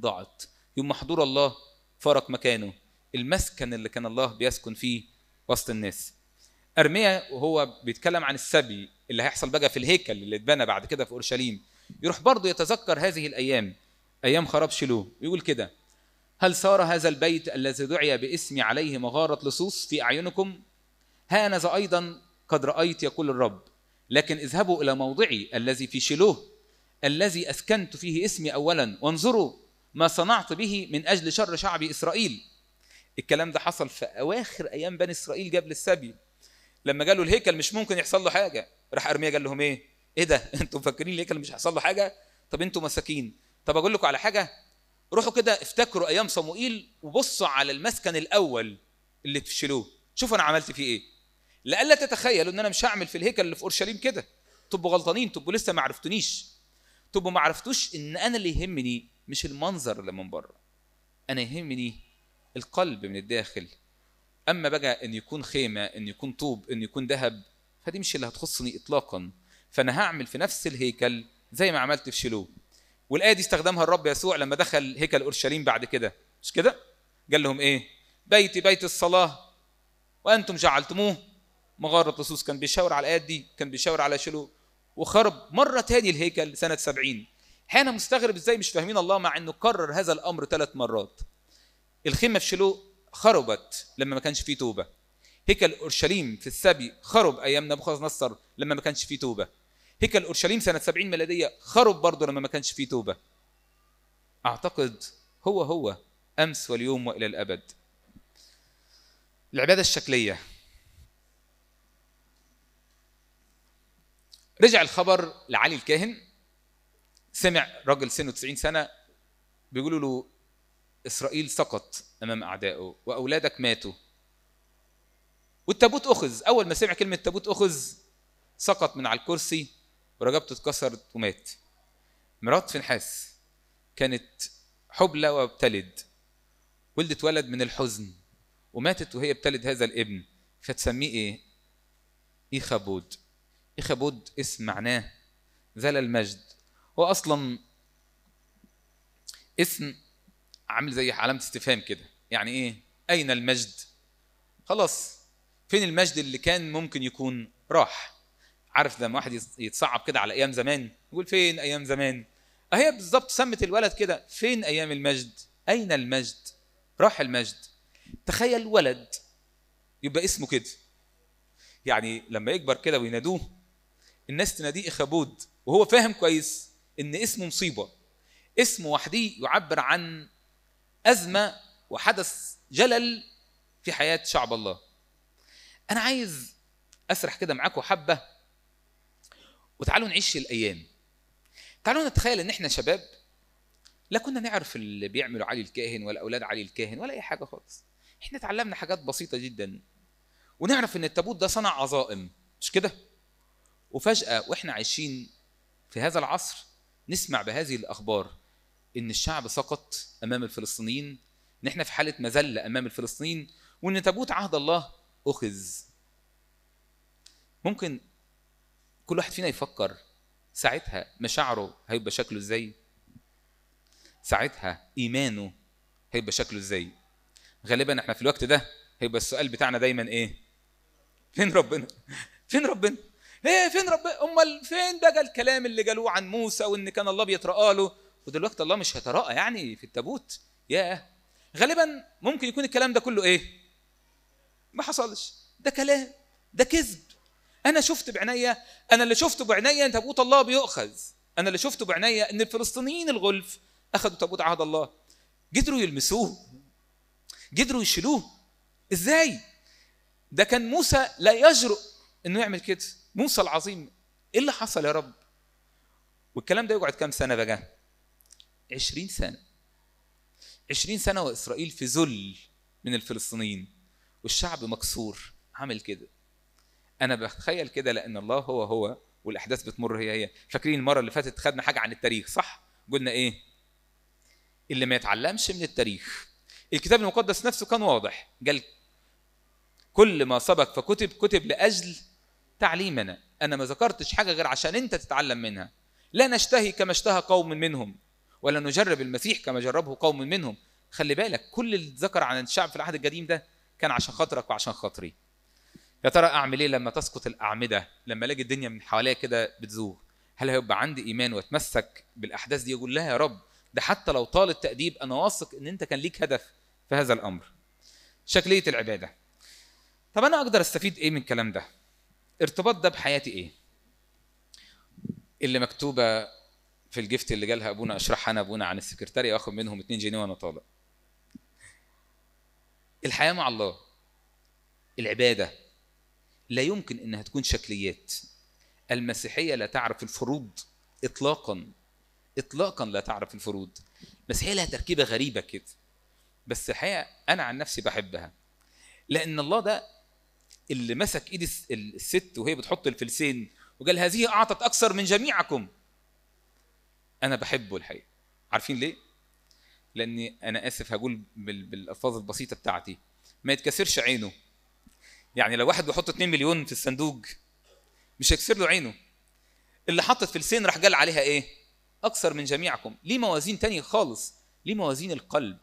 ضاعت، يوم ما حضور الله فارق مكانه، المسكن اللي كان الله بيسكن فيه وسط الناس. أرميا وهو بيتكلم عن السبي اللي هيحصل بقى في الهيكل اللي اتبنى بعد كده في أورشليم، يروح برضه يتذكر هذه الأيام، أيام خراب شيلو. يقول كده: هل صار هذا البيت الذي دعي باسمي عليه مغارة لصوص في أعينكم؟ هانذا أيضا قد رأيت يقول الرب، لكن اذهبوا إلى موضعي الذي في شيلوه الذي أسكنت فيه اسمي أولا، وانظروا ما صنعت به من أجل شر شعبي إسرائيل. الكلام ده حصل في أواخر أيام بني إسرائيل قبل السبي، لما قالوا الهيكل مش ممكن يحصل له حاجة. راح أرميا قال لهم إيه ده؟ أنتم مفكرين الهيكل مش هيحصل له حاجة؟ طب أنتم مساكين. طب أقول لكم على حاجة، روحوا كده افتكروا أيام صموئيل وبصوا على المسكن الأول اللي في شيلوه، شوفوا أنا عملت فيه إيه، لألا تتخيلوا إن أنا مش هعمل في الهيكل اللي في أورشليم كده. تبقوا غلطانين، تبقوا لسه ما عرفتونيش، تبقوا ما عرفتوش إن أنا اللي يهمني مش المنظر اللي من بره، أنا يهمني القلب من الداخل. أما بقى إن يكون خيمة، إن يكون طوب، إن يكون ذهب، فدي مش اللي هتخصني إطلاقاً. فأنا هعمل في نفس الهيكل زي ما عملت في شيلو. والآية دي استخدمها الرب يسوع لما دخل هيكل أورشليم بعد كده، مش كده؟ قال لهم إيه؟ بيتي بيت الصلاة وأنتم جعلتموه مغارة لصوص. كان بيشاور على الآيات دي، كان بيشاور على شيلو. وخرب مرة تاني الهيكل سنة 70. حانا مستغرب ازاي مش فاهمين الله مع انه كرر هذا الامر 3 مرات. الخيمه في شيلو خربت لما ما كانش فيه توبه. هيكل اورشليم في السبي خرب ايام نبوخذ نصر لما ما كانش فيه توبه. هيكل اورشليم سنه 70 ميلاديه خرب برضه لما ما كانش فيه توبه. اعتقد هو امس واليوم والى الابد. العباده الشكليه. رجع الخبر لعلي الكاهن، سمع رجل سنه 90 سنه بيقولوا له إسرائيل سقط أمام أعدائه وأولادك ماتوا والتابوت أخذ. أول ما سمع كلمة تابوت أخذ سقط من على الكرسي ورقبته اتكسرت ومات. مرات فنحاس كانت حبلة وبتلد، ولدت ولد من الحزن وماتت وهي بتلد هذا الابن، فتسميه إيه؟ إيخابود. إيخابود اسم معناه ذل المجد، وأصلا اسم عامل زي علامة استفهام كده، يعني ايه؟ اين المجد؟ خلاص فين المجد اللي كان ممكن يكون راح؟ عارف لما واحد يتصعب كده على ايام زمان يقول فين ايام زمان؟ اهي بالظبط سمت الولد كده، فين ايام المجد؟ اين المجد؟ راح المجد. تخيل ولد يبقى اسمه كده، يعني لما يكبر كده وينادوه الناس تناديه إيخابود وهو فاهم كويس ان اسمه مصيبة، اسمه وحده يعبر عن أزمة وحدث جلل في حياة شعب الله. أنا عايز أسرح كده معاكم حبة وتعالوا نعيش الأيام. تعالوا نتخيل إن إحنا شباب لا كنا نعرف اللي بيعملوا علي الكاهن ولا أولاد علي الكاهن ولا أي حاجة خالص. إحنا تعلمنا حاجات بسيطة جدا ونعرف إن التابوت ده صنع عظائم، مش كده؟ وفجأة وإحنا عايشين في هذا العصر نسمع بهذه الأخبار إن الشعب سقط أمام الفلسطينيين، إن إحنا في حالة مذلة أمام الفلسطينيين، وإن تابوت عهد الله أخذ. ممكن كل واحد فينا يفكر ساعتها مشاعره هيبقى شكله إزاي؟ ساعتها إيمانه هيبقى شكله إزاي؟ غالباً إحنا في الوقت ده هيبقى السؤال بتاعنا دايماً إيه؟ فين ربنا؟ فين ربنا؟ إيه فين ربنا؟ أمال فين بقى الكلام اللي قالوه عن موسى وإن كان الله بيترأى له؟ ودلوقتي الله مش هيتراءى يعني في التابوت؟ ياه، غالبا ممكن يكون الكلام ده كله ايه؟ ما حصلش، ده كلام، ده كذب. انا شفت بعينيا، انا اللي شفته بعينيا ان تابوت الله بيؤخذ، انا اللي شفته بعينيا ان الفلسطينيين الغلف اخذوا تابوت عهد الله، قدروا يلمسوه، قدروا يشيلوه. ازاي؟ ده كان موسى لا يجرؤ انه يعمل كده، موسى العظيم. ايه اللي حصل يا رب؟ والكلام ده يقعد كام سنه بقى؟ 20 سنة. 20 سنة وإسرائيل في ذل من الفلسطينيين والشعب مكسور. عمل كده. أنا بتخيل كده لأن الله هو والأحداث بتمر هي. فاكرين المرة اللي فاتت خدنا حاجة عن التاريخ صح؟ قلنا إيه؟ اللي ما يتعلمش من التاريخ. الكتاب المقدس نفسه كان واضح، قال كل ما سبق فكتب كتب لأجل تعليمنا. أنا ما ذكرتش حاجة غير عشان أنت تتعلم منها. لا نشتهي كما اشتهى قوم منهم، ولا نجرب المسيح كما جربه قوم منهم. خلي بالك كل اللي اتذكر عن الشعب في العهد القديم ده كان عشان خاطرك وعشان خاطري. يا ترى اعمل ايه لما تسقط الاعمده، لما الاقي الدنيا من حواليا كده بتزوغ؟ هل هيبقى عندي ايمان واتمسك بالاحداث دي اقول لها يا رب ده حتى لو طال التاديب انا واثق ان انت كان ليك هدف في هذا الامر؟ شكليه العباده. طب انا اقدر استفيد ايه من الكلام ده؟ ارتباط ده بحياتي ايه؟ اللي مكتوبه في الجفت اللي جالها ابونا اشرحها انا ابونا عن السكرتاري واخد منهم 2 جنيه وانا طالع. الحياه مع الله، العباده لا يمكن انها تكون شكليات. المسيحيه لا تعرف الفروض اطلاقا، اطلاقا لا تعرف الفروض. المسيحيه لها تركيبه غريبه كده، بس الحقيقه انا عن نفسي بحبها، لان الله ده اللي مسك ايد الست وهي بتحط الفلسين وقال هذه اعطت اكثر من جميعكم. أنا بحبه الحقيقة. عارفين ليه؟ لأني أنا آسف هقول بالألفاظ البسيطة بتاعتي، ما يتكسرش عينه. يعني لو واحد بيحط 2 مليون في الصندوق مش هيكسر له عينه. اللي حطت فلسين راح قال عليها إيه؟ أكثر من جميعكم. ليه موازين تانية خالص، ليه موازين القلب.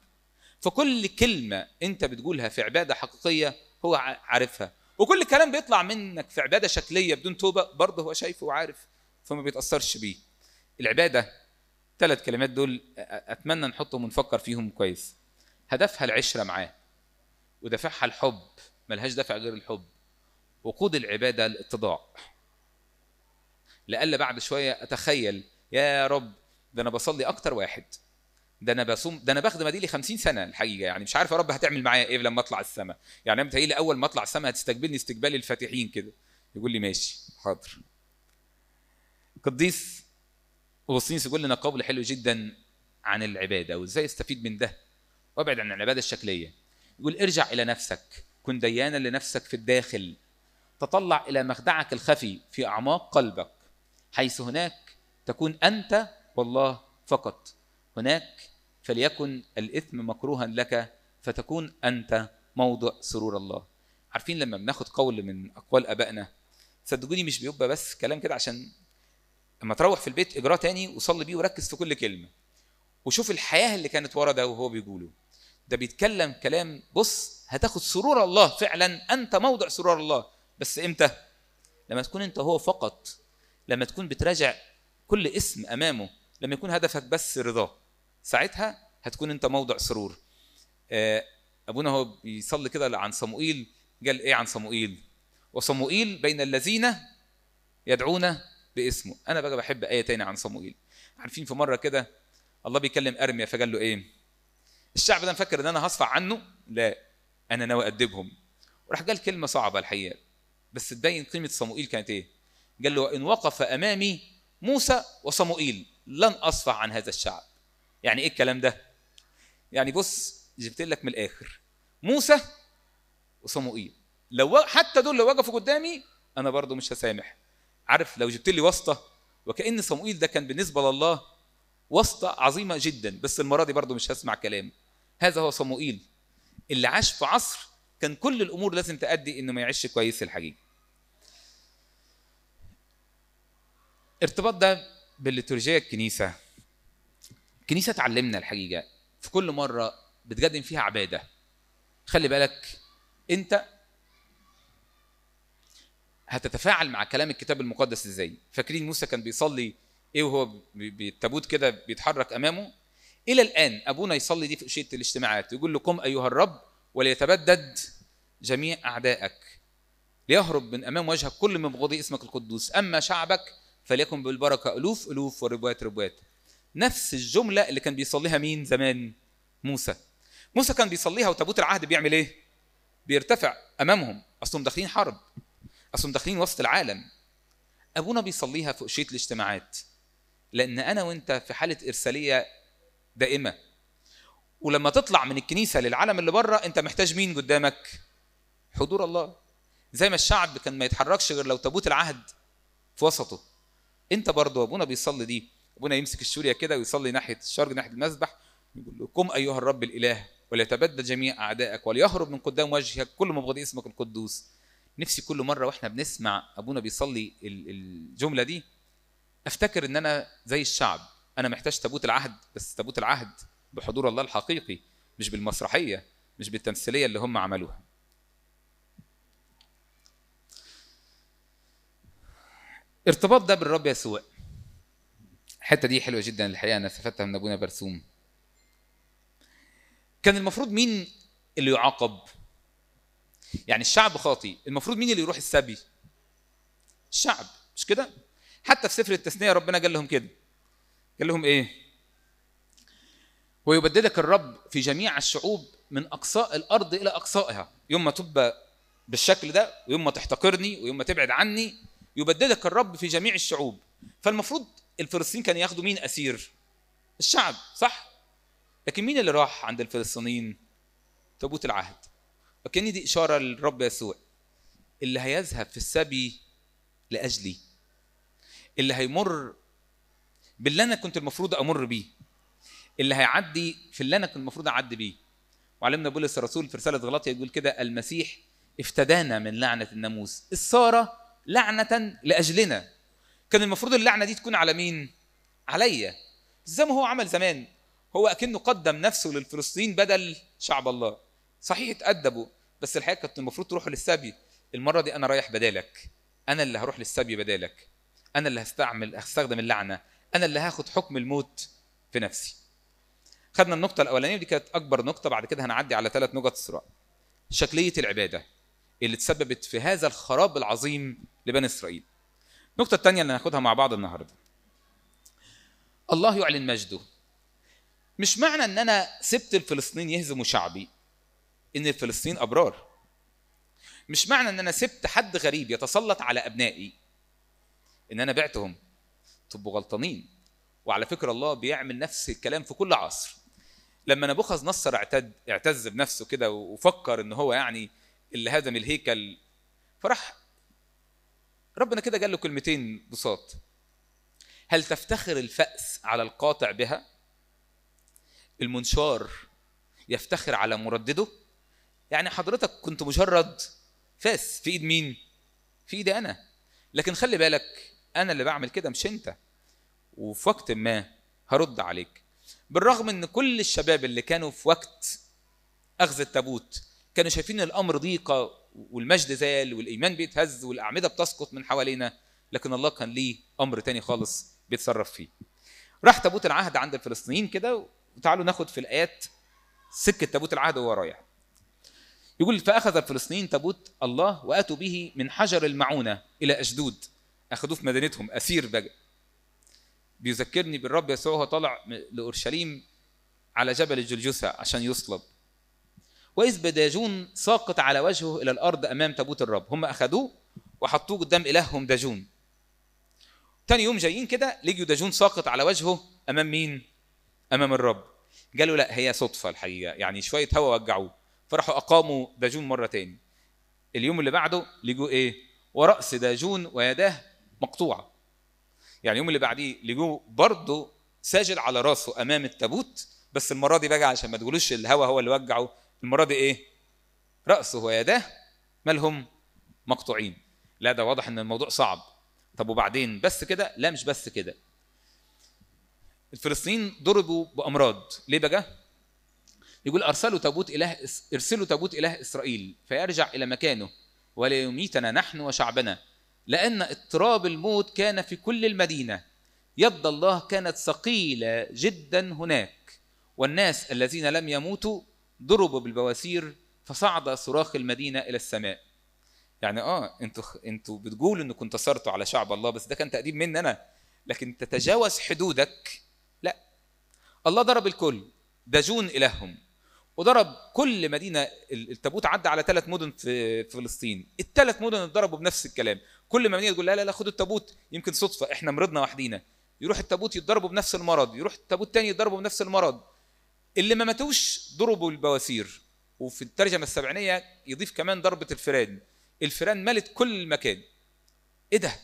فكل كلمة أنت بتقولها في عبادة حقيقية هو عارفها، وكل كلام بيطلع منك في عبادة شكلية بدون توبة برضه هو شايفه وعارف، فما بيتأثرش بيه. العبادة ثلاث كلمات دول أتمنى نحطهم ونفكر فيهم كويس. هدفها العشرة معاه، ودافعها الحب، ملهاش دافع غير الحب، وقود العبادة الاتضاع. لألا بعد شوية أتخيل يا رب ده أنا بصلي أكتر واحد، ده أنا بصوم، ده أنا بخدم دي لي 50 سنة الحقيقة، يعني مش عارف يا رب هتعمل معايا إيه لما أطلع السماء، يعني أنا متهيألي أول ما أطلع السماء هتستقبلني استقبال الفاتحين كده. يقول لي ماشي حاضر. قديس أغسطينوس يقول لنا قول حلو جدا عن العبادة وإزاي استفيد من ده وابعد عن العبادة الشكلية. يقول ارجع إلى نفسك، كن ديانا لنفسك في الداخل، تطلع إلى مخدعك الخفي في أعماق قلبك، حيث هناك تكون أنت والله فقط، هناك فليكن الإثم مكروها لك فتكون أنت موضع سرور الله. عارفين لما بناخد قول من أقوال أبائنا صدقوني مش بيبقى بس كلام كده، عشان لما تروح في البيت إجراء تاني وصلي بيه وركز في كل كلمة وشوف الحياة اللي كانت ورا ده وهو بيقوله ده، بيتكلم كلام بص هتاخد سرور الله فعلا، أنت موضع سرور الله. بس إمتى؟ لما تكون أنت هو فقط، لما تكون بتراجع كل اسم أمامه، لما يكون هدفك بس رضاه، ساعتها هتكون أنت موضع سرور. أبونا هو بيصلي كده عن صموئيل، قال إيه عن صموئيل؟ وصموئيل بين الذين يدعون باسمه. أنا بقى بحب آية تانية عن صموئيل. عارفين في مرة كده الله بيكلم أرميا فقال له إيه؟ الشعب ده مفكر إن أنا هصفع عنه، لا أنا ناوي أدبهم. وراح قال كلمة صعبة الحقيقة بس تبين قيمة صموئيل كانت إيه. قال له إن وقف أمامي موسى وصموئيل لن أصفع عن هذا الشعب. يعني إيه الكلام ده؟ يعني بص جبت لك من الآخر، موسى وصموئيل لو حتى دول لو وقفوا قدامي أنا برضو مش هسامح. عارف لو جبت لي واسطة، وكأن صموئيل ده كان بالنسبة لله واسطة عظيمة جدا، بس المرة دي برضو مش هسمع كلامه. هذا هو صموئيل اللي عاش في عصر كان كل الأمور لازم تأدي إنه ما يعيش كويس الحقيقة. ارتباط ده بالليتورجية الكنيسة. الكنيسة تعلمنا الحقيقة في كل مرة بتقدم فيها عبادة، خلي بالك أنت هتتفاعل مع كلام الكتاب المقدس إزاي. فاكرين موسى كان بيصلي إيه وهو بالتابوت كده بيتحرك أمامه؟ إلى الآن أبونا يصلي دي في أشية الاجتماعات، يقول لكم أيها الرب وليتبدد جميع أعدائك، ليهرب من أمام وجهك كل من بغضي اسمك القدوس، أما شعبك فليكن بالبركة ألوف ألوف وربوات ربوات. نفس الجملة اللي كان بيصليها مين زمان؟ موسى. موسى كان بيصليها وتابوت العهد بيعمل إيه؟ بيرتفع أمامهم، أصلهم داخلين حرب، أصلهم داخلين وسط العالم. أبونا بيصليها في أشية الاجتماعات لأن أنا وأنت في حالة إرسالية دائمة، ولما تطلع من الكنيسة للعالم اللي بره أنت محتاج مين قدامك؟ حضور الله. زي ما الشعب كان ما يتحركش غير لو تابوت العهد في وسطه، أنت برضو أبونا بيصلي دي. أبونا يمسك الشورية كده ويصلي ناحية الشرق ناحية المذبح، يقول لكم أيها الرب الإله وليتبدد جميع أعدائك وليهرب من قدام وجهك كل مبغضي اسمك القدوس. نفسي كل مرة وإحنا بنسمع أبونا بيصلي الجملة دي أفتكر إن أنا زي الشعب، أنا محتاج تابوت العهد، بس تابوت العهد بحضور الله الحقيقي، مش بالمسرحية، مش بالتمثيلية اللي هم عملوها. ارتباط ده بالرب يسوع. الحته دي حلوه جدا الحقيقه، انا استفدتها من ابونا برسوم. كان المفروض مين اللي يعاقب؟ يعني الشعب خاطي، المفروض مين اللي يروح السبي؟ الشعب، مش كده؟ حتى في سفر التثنيه ربنا قال لهم كده، قال لهم ايه؟ ويبدلك الرب في جميع الشعوب من اقصاء الارض الى اقصائها، يوم ما تبقى بالشكل ده ويوم ما تحتقرني ويوم ما تبعد عني يبدلك الرب في جميع الشعوب. فالمفروض الفلسطينيين كانوا ياخدوا مين أسير؟ الشعب، صح؟ لكن مين اللي راح عند الفلسطينيين؟ تابوت العهد. وكأن دي إشارة للرب يسوع اللي هيذهب في السبي لأجلي، اللي هيمر باللي أنا كنت المفروض أمر بيه، اللي هيعدي في اللي أنا كنت المفروض أعدي بيه. وعلمنا بولس الرسول في رسالة غلاطية يقول كده المسيح افتدانا من لعنة الناموس، الصارة لعنة لأجلنا. كان المفروض اللعنة دي تكون على مين؟ عليا. زي ما هو عمل زمان، هو أكنه قدم نفسه للفلسطين بدل شعب الله. صحيح اتأدبوا، بس الحقيقة كانت المفروض تروحوا للسبي. المرة دي أنا رايح بدالك، أنا اللي هروح للسبي بدالك، أنا اللي هستخدم اللعنة، أنا اللي هاخد حكم الموت في نفسي. خدنا النقطة الأولانية ودي كانت أكبر نقطة. بعد كده هنعدي على 3 نقط سرعة. شكلية العبادة اللي تسببت في هذا الخراب العظيم لبني إسرائيل. النقطة الثانية اللي هناخدها مع بعض النهاردة، الله يعلن مجده. مش معنى أن أنا سبت الفلسطينيين يهزموا شعبي أن الفلسطينيين أبرار. مش معنى أن أنا سبت حد غريب يتسلط على أبنائي أن أنا بعتهم. تبقوا غلطانين. وعلى فكرة الله بيعمل نفس الكلام في كل عصر. لما نبوخذ نصر اعتز بنفسه كده وفكر أنه هو يعني اللي هدم الهيكل، فرح ربنا كده قال له كلمتين بساط: هل تفتخر الفأس على القاطع بها؟ المنشار يفتخر على مردده. يعني حضرتك كنت مجرد فاس في ايد مين؟ في ايدي انا. لكن خلي بالك انا اللي بعمل كده مش انت، وفي وقت ما هرد عليك. بالرغم ان كل الشباب اللي كانوا في وقت اخذ التابوت كانوا شايفين الامر ضيقه والمجد زال والايمان بيتهز والاعمده بتسقط من حوالينا، لكن الله كان ليه امر تاني خالص بيتصرف فيه. راح تابوت العهد عند الفلسطينيين كده، وتعالوا ناخد في الايات سكه تابوت العهد وهو رايح. يقول: فاخذ الفلسطينيين تابوت الله واتوا به من حجر المعونه الى اشدود، اخذوه في مدينتهم اسير بقى. بيذكرني بالرب يسوع وهو طالع لاورشليم على جبل الجلجثه عشان يصلب: واذ بداجون ساقط على وجهه الى الارض امام تابوت الرب. هم اخذوه وحطوه قدام الههم داجون. ثاني يوم جايين كده لقيوا داجون ساقط على وجهه امام مين؟ امام الرب. قالوا لا هي صدفه الحقيقه، يعني شويه هوا وجعوه، فرحوا اقاموا داجون مره تاني. اليوم اللي بعده لقوا ايه؟ وراس داجون ويداه مقطوعه. يعني اليوم اللي بعديه لقوا برضه ساجل على راسه امام التابوت، بس المره دي بقى عشان ما تقولوش الهوا هو اللي وجعه، المره دي ايه؟ راسه ويداه مالهم مقطوعين. لا ده واضح ان الموضوع صعب. طب وبعدين بس كده؟ لا مش بس كده. الفلسطينيين ضربوا بامراض. ليه بقى؟ يقول: ارسلوا تابوت اله اسرائيل فيرجع الى مكانه ولا يميتنا نحن وشعبنا، لان اضطراب الموت كان في كل المدينه، يد الله كانت ثقيله جدا هناك، والناس الذين لم يموتوا ضربوا بالبواسير فصعد صراخ المدينه الى السماء. يعني انتوا بتقولوا انكم انتصرتوا على شعب الله، بس ده كان تأديب مني انا. لكن تتجاوز حدودك لا. الله ضرب الكل. داجون إلههم وضرب كل مدينة. التابوت عدى على 3 مدن في فلسطين، ال3 مدن اتضربوا بنفس الكلام. كل مدينة تقول لا لا لا خدوا التابوت، يمكن صدفة احنا مرضنا وحدينا. يروح التابوت يتضربوا بنفس المرض، يروح التابوت تاني يتضربوا بنفس المرض. اللي ما ماتوش ضربوا البواسير. وفي الترجمة السبعينية يضيف كمان ضربة الفيران. الفيران ملت كل مكان. ايه ده؟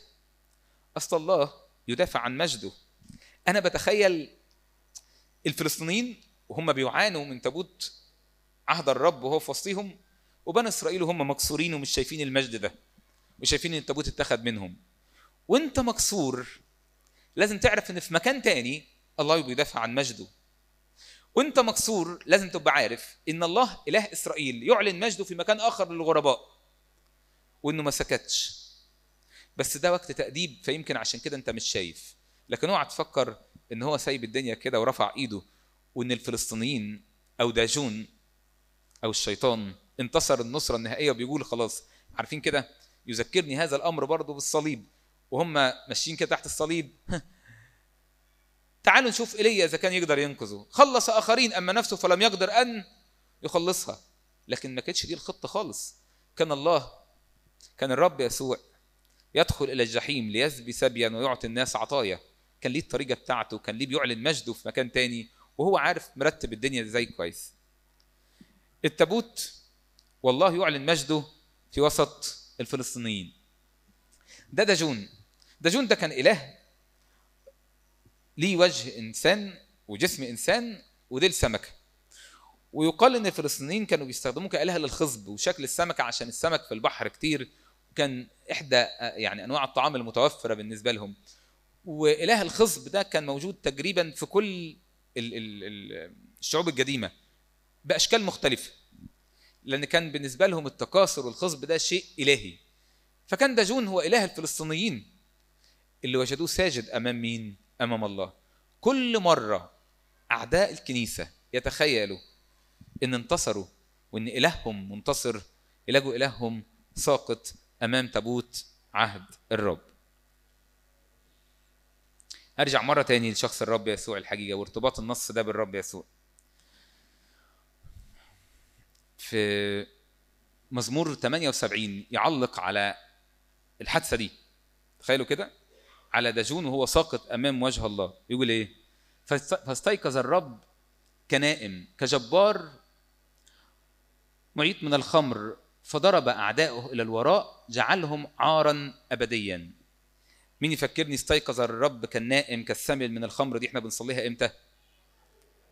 اصل الله يدافع عن مجده. انا بتخيل الفلسطينيين وهم بيعانوا من تابوت عهد الرب وهو في وسطهم، وبني اسرائيل وهم مكسورين ومش شايفين المجد ده، مش شايفين ان التابوت اتخذ منهم. وانت مكسور لازم تعرف ان في مكان تاني الله بيدافع عن مجده. وانت مكسور لازم تبقى عارف ان الله اله اسرائيل يعلن مجده في مكان اخر للغرباء، وانه ما سكتش. بس ده وقت تأديب، فيمكن عشان كده انت مش شايف. لكن اوعى تفكر ان هو سايب الدنيا كده ورفع ايده، وان الفلسطينيين او داجون او الشيطان انتصر النصره النهائيه وبيقول خلاص. عارفين كده يذكرني هذا الامر برضه بالصليب. وهم ماشيين كده تحت الصليب تعالوا نشوف ايليا اذا كان يقدر ينقذه. خلص اخرين اما نفسه فلم يقدر ان يخلصها. لكن ما كانتش دي الخطه خالص. كان الرب يسوع يدخل الى الجحيم ليسبي سبيا ويعطي الناس عطايا. كان ليه الطريقه بتاعته، كان ليه بيعلن مجده في مكان تاني، وهو عارف مرتب الدنيا ازاي كويس. التابوت والله يعلن مجده في وسط الفلسطينيين. ده داجون. داجون ده كان اله ليه وجه انسان وجسم انسان وديل سمكه. ويقال ان الفلسطينيين كانوا بيستخدموه كاله للخصب وشكل السمكه، عشان السمك في البحر كتير، كان احدى يعني انواع الطعام المتوفره بالنسبه لهم. واله الخصب ده كان موجود تقريبا في كل الشعوب القديمه باشكال مختلفه، لان كان بالنسبه لهم التكاثر والخصب ده شيء الهي. فكان داجون هو اله الفلسطينيين اللي وجدوه ساجد امام مين؟ امام الله. كل مره أعداء الكنيسة يتخيلوا إن انتصروا وإن إلههم منتصر يلاقوا إلههم ساقط أمام تابوت عهد الرب. أرجع مرة تاني لشخص الرب يسوع الحقيقة وارتباط النص ده بالرب يسوع. في مزمور 78 يعلق على الحادثة دي، تخيلوا كده، على داجون وهو ساقط أمام وجه الله، يقول إيه؟ فاستيقظ الرب كنائم كجبار معيط من الخمر، فضرب أعداؤه إلى الوراء جعلهم عارا أبديا. مين يفكرني استيقظ الرب كالنائم كالسمل من الخمر؟ دي احنا بنصليها امتى؟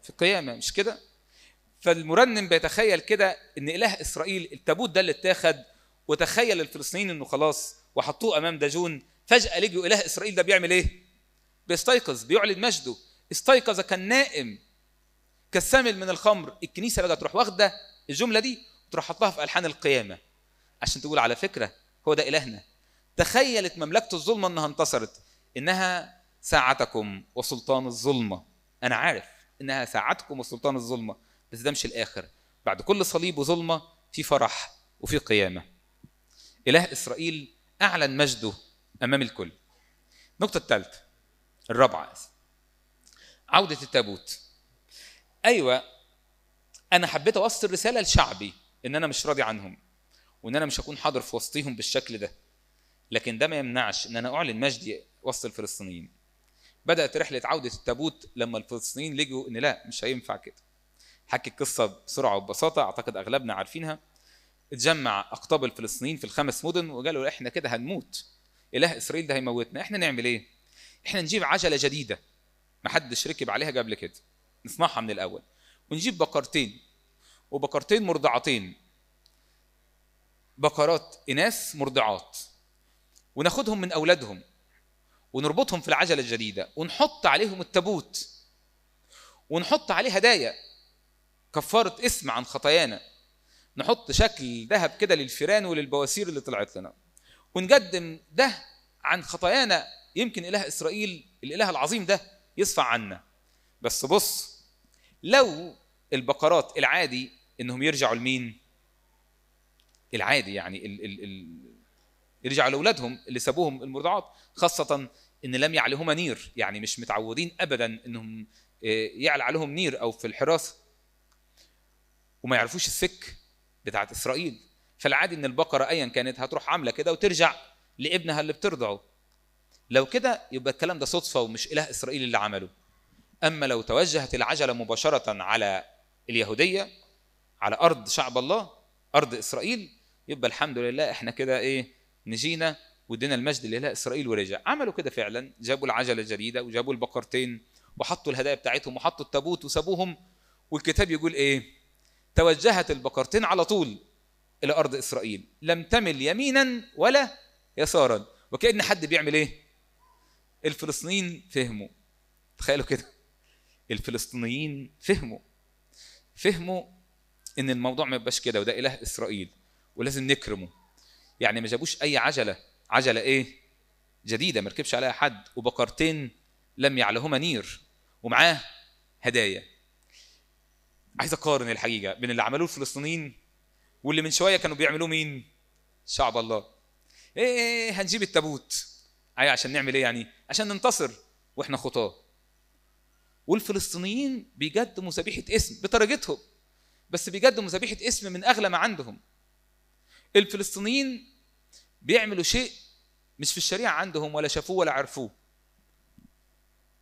في القيامة، مش كده؟ فالمرنم بيتخيل كده ان إله إسرائيل التابوت ده اللي اتاخد، وتخيل الفلسطينيين انه خلاص وحطوه امام داجون، فجأة لجوا إله إسرائيل ده بيعمل ايه؟ بيستيقظ، بيعلن مجده، استيقظ كالنائم كالسمل من الخمر. الكنيسة بقى تروح واخده الجملة دي وتروح حطها في ألحان القيامة عشان تقول على فكرة هو ده إلهنا. تخيلت مملكة الظلمة أنها انتصرت، إنها ساعتكم وسلطان الظلمة. أنا عارف إنها ساعتكم وسلطان الظلمة، بس ده مش الآخر. بعد كل صليب وظلمة في فرح وفي قيامة. إله إسرائيل أعلن مجده أمام الكل. النقطة الرابعة، عودة التابوت. أيوة، أنا حبيت أوصل رسالة لشعبي إن أنا مش راضي عنهم وإن أنا مش هكون حاضر في وسطهم بالشكل ده، لكن ده ما يمنعش ان انا اعلن مجدي وسط الفلسطينيين. بدات رحله عوده التابوت لما الفلسطينيين لجوا ان لا مش هينفع كده. حكي القصه بسرعه وببساطه، اعتقد اغلبنا عارفينها. اتجمع اقطاب الفلسطينيين في الخمس مدن وقالوا احنا كده هنموت، اله اسرائيل ده هيموتنا، احنا نعمل ايه؟ احنا نجيب عجله جديده ما حدش ركب عليها قبل كده، نصنعها من الاول، ونجيب بقرتين وبقرتين مرضعتين، بقرات اناث مرضعات، وناخدهم من أولادهم ونربطهم في العجلة الجديدة، ونحط عليهم التابوت، ونحط عليه هدايا كفارة اسم عن خطايانا، نحط شكل ذهب كده للفيران وللبواسير اللي طلعت لنا، ونقدم ده عن خطايانا، يمكن إله إسرائيل الإله العظيم ده يصفى عنا. بس بص، لو البقرات العادي إنهم يرجعوا لمين؟ العادي يعني يرجعوا لأولادهم اللي سابوهم المرضعات، خاصة إن لم يعلهما نير، يعني مش متعودين أبداً إنهم يعلى عليهم نير أو في الحراسة، وما يعرفوش السك بتاعت إسرائيل. فالعادي إن البقرة أياً كانت هتروح عاملة كده وترجع لابنها اللي بترضعه. لو كده يبقى الكلام ده صدفة ومش إله إسرائيل اللي عمله. أما لو توجهت العجلة مباشرة على اليهودية، على أرض شعب الله، أرض إسرائيل، يبقى الحمد لله إحنا كده إيه؟ نجينا ودينا المجد لإله إسرائيل ورجع. عملوا كده فعلا، جابوا العجلة الجديدة وجابوا البقرتين وحطوا الهدايا بتاعتهم وحطوا التابوت وسابوهم. والكتاب يقول إيه؟ توجهت البقرتين على طول إلى أرض إسرائيل، لم تمل يمينا ولا يسارا. وكأن حد بيعمل إيه؟ الفلسطينيين فهموا. تخيلوا كده، الفلسطينيين فهموا إن الموضوع ما يبقاش كده، وده إله إسرائيل ولازم نكرمه. يعني ما جابوش أي عجلة إيه؟ جديدة ما ركبش عليها حد، وبقرتين لم يعلهما نير، ومعاه هدايا. عايز أقارن الحقيقة بين اللي عملوه الفلسطينيين واللي من شوية كانوا بيعملوه مين؟ شعب الله. إيه هنجيب التابوت عشان نعمل إيه يعني؟ عشان ننتصر وإحنا خطاة. والفلسطينيين بيقدموا ذبيحة اسم بطريقتهم، بس بيقدموا ذبيحة اسم من أغلى ما عندهم. الفلسطينيين بيعملوا شيء مش في الشريعة عندهم، ولا شافوه ولا عرفوه،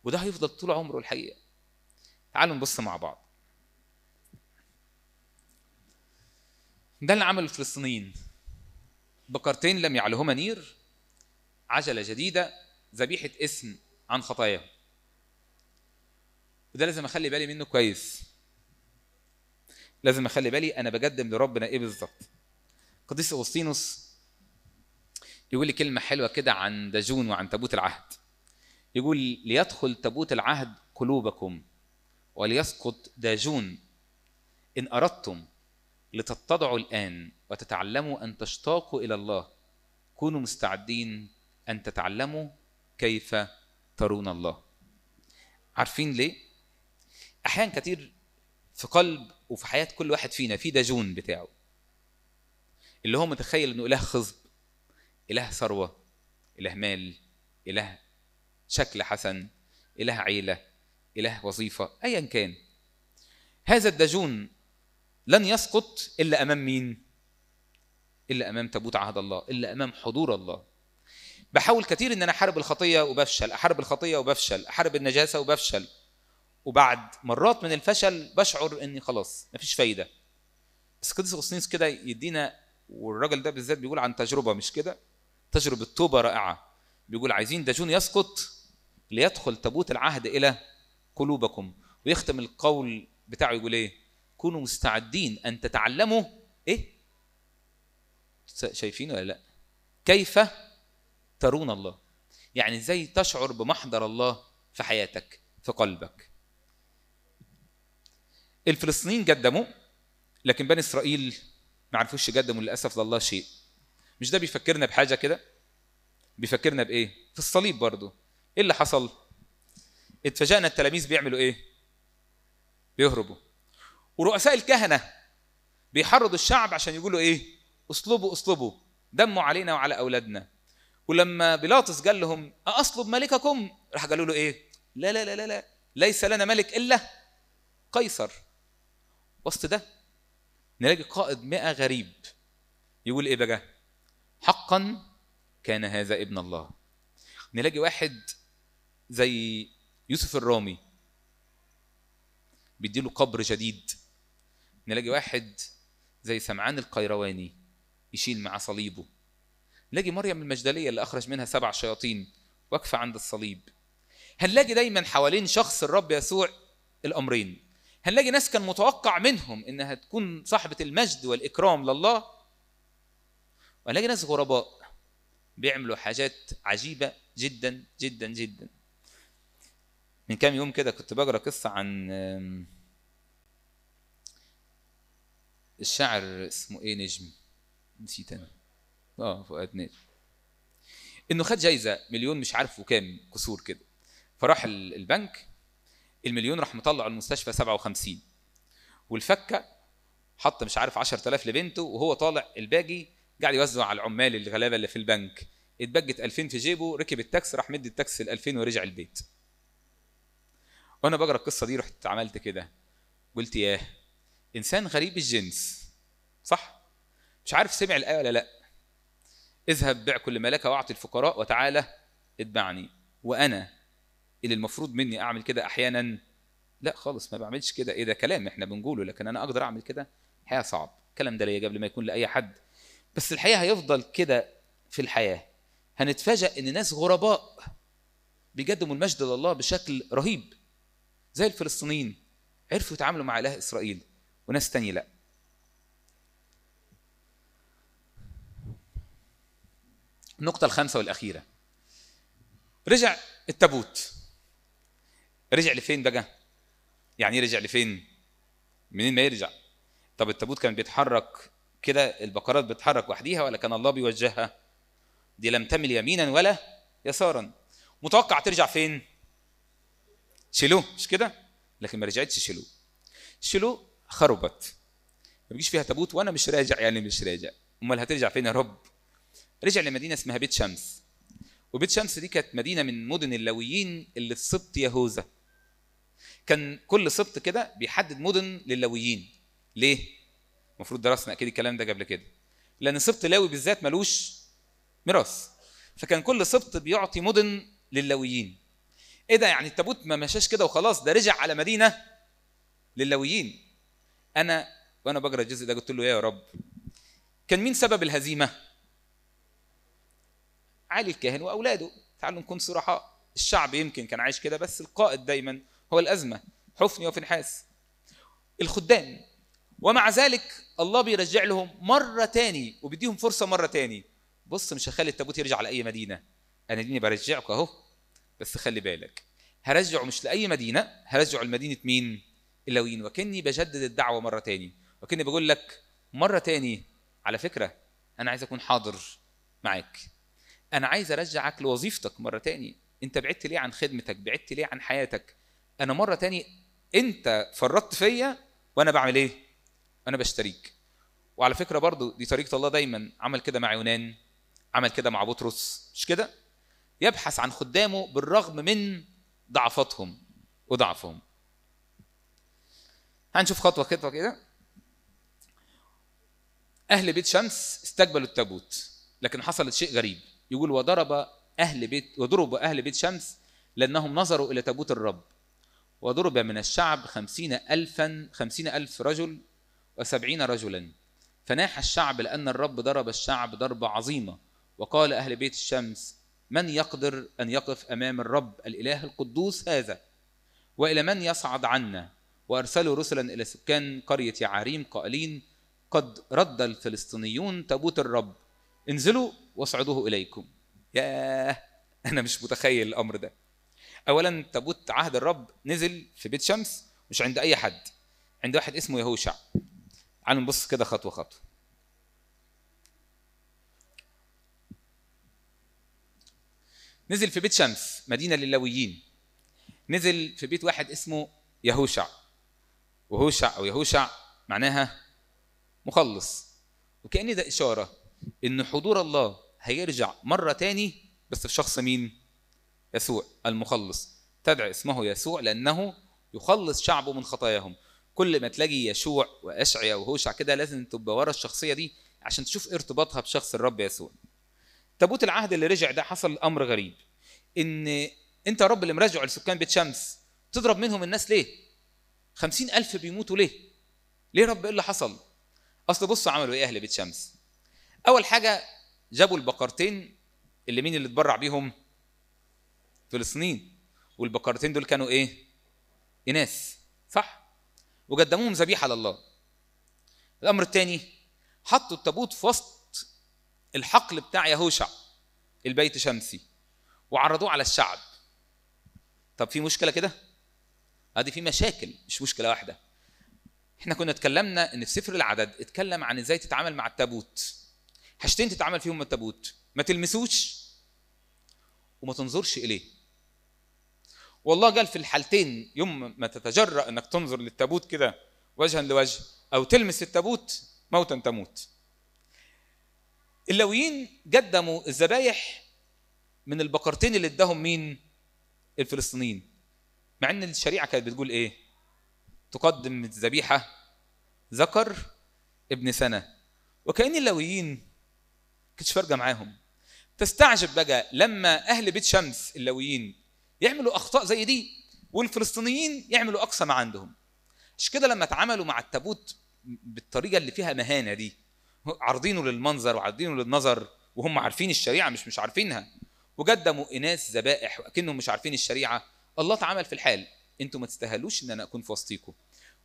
وده هيفضل طول عمره الحقيقة. تعالوا نبص مع بعض، ده اللي عمل الفلسطينيين: بقرتين لم يعلهما نير، عجلة جديدة، ذبيحة اسم عن خطاياهم. وده لازم أخلي بالي منه كويس، لازم أخلي بالي أنا بقدم لربنا إيه بالظبط. قديس أغسطينوس يقول لي كلمة حلوة كده عن داجون وعن تابوت العهد، يقول: ليدخل تابوت العهد قلوبكم وليسقط داجون، إن أردتم لتتضعوا الآن وتتعلموا أن تشتاقوا إلى الله، كونوا مستعدين أن تتعلموا كيف ترون الله. عارفين ليه؟ أحيان كتير في قلب وفي حياة كل واحد فينا في داجون بتاعه، اللي هو متخيل أنه إله خصب، إله ثروة، إله مال، إله شكل حسن، إله عيلة، إله وظيفة، أيا كان. هذا الداجون لن يسقط إلا أمام مين؟ إلا أمام تابوت عهد الله، إلا أمام حضور الله. بحاول كتير أن أنا أحارب الخطية وبفشل، أحارب الخطية وبفشل، أحارب النجاسة وبفشل، وبعد مرات من الفشل بشعر أني خلاص مفيش فايدة. بس قديس أغسطينوس كده يدينا، والراجل ده بالذات بيقول عن تجربة، مش كده، تجربة توبة رائعة. بيقول عايزين داجون يسقط ليدخل تابوت العهد إلى قلوبكم. ويختم القول بتاعه يقول إيه؟ كونوا مستعدين أن تتعلموا إيه؟ شايفين ولا لأ؟ كيف ترون الله؟ يعني إزاي تشعر بمحضر الله في حياتك، في قلبك. الفلسطينيين قدموا، لكن بني إسرائيل ما عرفوش يقدموا للأسف لله شيء. مش ده بيفكرنا بحاجة كده؟ بيفكرنا بإيه؟ في الصليب برضو. إيه اللي حصل؟ اتفاجأنا التلاميذ بيعملوا إيه؟ بيهربوا. ورؤساء الكهنة بيحرضوا الشعب عشان يقولوا إيه؟ أصلبوا أصلبوا، دموا علينا وعلى أولادنا. ولما بلاطس قال لهم أصلب ملككم، راح قالوا له إيه؟ لا لا لا لا لا، ليس لنا ملك إلا قيصر. وسط ده نلاقي قائد 100 غريب يقول إيه بقى؟ حقا كان هذا ابن الله. نلاقي واحد زي يوسف الرامي بيديله قبر جديد. نلاقي واحد زي سمعان القيرواني يشيل مع صليبه. نلاقي مريم المجدلية اللي أخرج منها 7 شياطين واقفة عند الصليب. هنلاقي دايما حوالين شخص الرب يسوع الأمرين. هنلاقي ناس كان متوقع منهم إنها تكون صاحبة المجد والإكرام لله، وهنلاقي ناس غرباء بيعملوا حاجات عجيبة جدا جدا جدا. من كام يوم كده كنت بقرأ قصة عن الشاعر اسمه ايه، نجم، نسيت انا، فؤاد نجم، انه خد جايزة مليون مش عارفه كام كسور كده. فراح البنك، المليون راح مطلع المستشفى 57، والفكة حط مش عارف 10,000 لبنته، وهو طالع الباقي قاعد يوزع على العمال الغلابه اللي في البنك. اتبجت 2000 في جيبه، ركب التاكس، راح مد التاكس 2000 ورجع البيت. وانا بقرا القصه دي رحت عملت كده، قلت ياه، انسان غريب الجنس، صح؟ مش عارف سمع الايه ولا لا؟ اذهب بيع كل ملكه واعطي الفقراء وتعالى اتبعني. وانا اللي المفروض مني اعمل كده احيانا، لا خالص ما بعملش كده. ايه ده كلام احنا بنقوله، لكن انا اقدر اعمل كده؟ الحقيقه صعب. الكلام ده ليا قبل ما يكون لاي حد، بس الحقيقة هيفضل كده في الحياة. هنتفاجأ إن ناس غرباء بيقدموا المجد لله بشكل رهيب، زي الفلسطينيين عرفوا يتعاملوا مع إله إسرائيل، وناس تانية لأ. النقطة الخامسة والأخيرة، رجع التابوت. رجع لفين بقى؟ يعني رجع لفين؟ منين ما يرجع؟ طب التابوت كان بيتحرك كده، البقرات بتحرك وحديها، ولا كان الله بيوجهها؟ دي لم تمل يمينا ولا يسارا. متوقع ترجع فين؟ شيلو، مش كده؟ لكن ما رجعتش شيلو. شيلو خربت، ما بيجيش فيها تابوت، وانا مش راجع، يعني مش راجع، امال هترجع فين يا رب؟ رجع لمدينه اسمها بيت شمس. وبيت شمس دي كانت مدينه من مدن اللاويين اللي في سبط يهوذا. كان كل سبط كده بيحدد مدن للاويين. ليه؟ المفروض درسنا اكيد الكلام ده قبل كده، لان سبط لاوي بالذات ملوش ميراث، فكان كل سبط بيعطي مدن للاويين. ايه ده يعني التابوت ما مشاش كده وخلاص، ده رجع على مدينه للاويين. وانا بقرا الجزء ده قلت له يا رب، كان مين سبب الهزيمه؟ علي الكاهن واولاده. تعالوا نكون صراحة، الشعب يمكن كان عايش كده، بس القائد دايما هو الازمه، حفني وفنحاس الخدام. ومع ذلك الله بيرجع لهم مرة تاني، وبيديهم فرصة مرة تاني. بص، مش هخلي التابوت يرجع لأي مدينة، أنا ديني برجعك أهو، بس خلي بالك هرجعه مش لأي مدينة، هرجعه لمدينة مين؟ اللاويين. وكني بجدد الدعوة مرة تاني، وكني بقول لك مرة تاني على فكرة أنا عايز أكون حاضر معاك، أنا عايز أرجعك لوظيفتك مرة تاني. أنت بعدت ليه عن خدمتك؟ بعدت ليه عن حياتك؟ أنا مرة تاني انت فرطت فيا وانا بعمل ايه؟ انا بشتريك. وعلى فكره برضو دي طريقه الله، دايما عمل كده مع يونان، عمل كده مع بطرس، مش كده؟ يبحث عن خدامه بالرغم من ضعفاتهم وضعفهم. هنشوف خطوه خطوه كده. اهل بيت شمس استقبلوا التابوت، لكن حصلت شيء غريب. يقول وضرب اهل بيت شمس لانهم نظروا الى تابوت الرب، وضرب من الشعب 50,000 رجل و70 رجلا، فناح الشعب لأن الرب ضرب الشعب ضربة عظيمة. وقال أهل بيت الشمس: من يقدر أن يقف أمام الرب الإله القدوس هذا؟ وإلى من يصعد عنا؟ وأرسلوا رسلا إلى سكان قرية يعاريم قائلين: قد رد الفلسطينيون تابوت الرب، انزلوا واصعدوه إليكم. ياه، أنا مش متخيل الأمر ده. أولا تابوت عهد الرب نزل في بيت شمس، مش عند أي حد، عند واحد اسمه يهوشع. تعالوا نبص كده خطوة خطوة. نزل في بيت شمس مدينة لللاويين، نزل في بيت واحد اسمه يهوشع، وهوشع أو يهوشع معناها مخلص. وكأن ده إشارة إن حضور الله هيرجع مرة تاني، بس في شخص مين؟ يسوع المخلص. تدعي اسمه يسوع لأنه يخلص شعبه من خطاياهم. كل ما تلاقي يشوع واشعيا وهوشع كده لازم تبقى ورا الشخصيه دي عشان تشوف ارتباطها بشخص الرب يسوع. تابوت العهد اللي رجع ده حصل امر غريب، ان انت يا رب اللي مراجعه لسكان بيت شمس تضرب منهم الناس ليه؟ 50,000 بيموتوا ليه؟ ليه رب؟ ايه اللي حصل؟ اصل بصوا عملوا ايه اهل بيت شمس. اول حاجه جابوا البقرتين اللي مين اللي اتبرع بيهم؟ فلسطينيين. والبقرتين دول كانوا ايه؟ اناث، صح؟ وقدموهم ذبيحه لله. الامر الثاني حطوا التابوت في وسط الحقل بتاع يهوشع البيت شمسي وعرضوه على الشعب. طب في مشكله كده؟ ادي في مشاكل، مش مشكله واحده. احنا كنا اتكلمنا ان في سفر العدد اتكلم عن ازاي تتعامل مع التابوت. حاجتين تتعامل فيهم التابوت: ما تلمسوش وما تنظرش اليه. والله قال في الحالتين يوم ما تتجرأ انك تنظر للتابوت كده وجها لوجه او تلمس التابوت موتا تموت. اللاويين قدموا الذبايح من البقرتين اللي اداهم مين؟ الفلسطينيين. مع ان الشريعه كانت بتقول ايه؟ تقدم الذبيحه ذكر ابن سنه. وكأن اللاويين كانتش فارقه معاهم. تستعجب بقى لما اهل بيت شمس اللاويين يعملوا اخطاء زي دي والفلسطينيين يعملوا اقصى ما عندهم. مش كده لما اتعاملوا مع التابوت بالطريقه اللي فيها مهانه دي، عارضينه للمنظر وعارضينه للنظر وهم عارفين الشريعه مش عارفينها، وقدموا اناث ذبائح وكأنهم مش عارفين الشريعه. الله تعامل في الحال: انتوا ما تستاهلوش ان انا اكون في وسطيكم.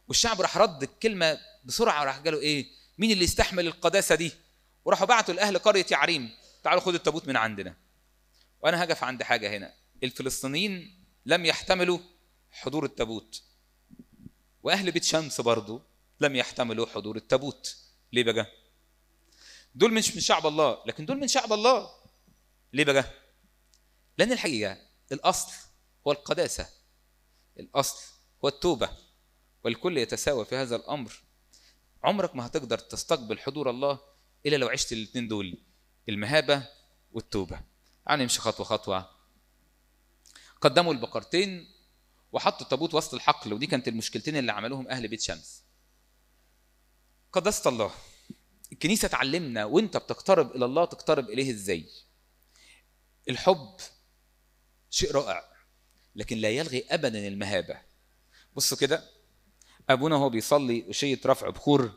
والشعب راح رد الكلمه بسرعه، وراح قالوا ايه؟ مين اللي يستحمل القداسه دي؟ وراحوا بعتوا لاهل قريه يعريم: تعالوا خدوا التابوت من عندنا. وانا هقف عند حاجه هنا. الفلسطينيين لم يحتملوا حضور التابوت، واهل بيت شمس برضو لم يحتملوا حضور التابوت. ليه بقى؟ دول مش من شعب الله، لكن دول من شعب الله. ليه بقى؟ لان الحقيقه الاصل هو القداسه، الاصل هو التوبه، والكل يتساوى في هذا الامر. عمرك ما هتقدر تستقبل حضور الله الا لو عشت الاثنين دول، المهابه والتوبه. يعني نمشي خطوه خطوه. قدموا البقرتين وحطوا التابوت وسط الحقل، ودي كانت المشكلتين اللي عملوهم اهل بيت شمس. قداسة الله. الكنيسه تعلمنا وانت بتقترب الى الله تقترب اليه ازاي. الحب شيء رائع، لكن لا يلغي ابدا المهابه. بصوا كده، ابونا هو بيصلي وشية رفع بخور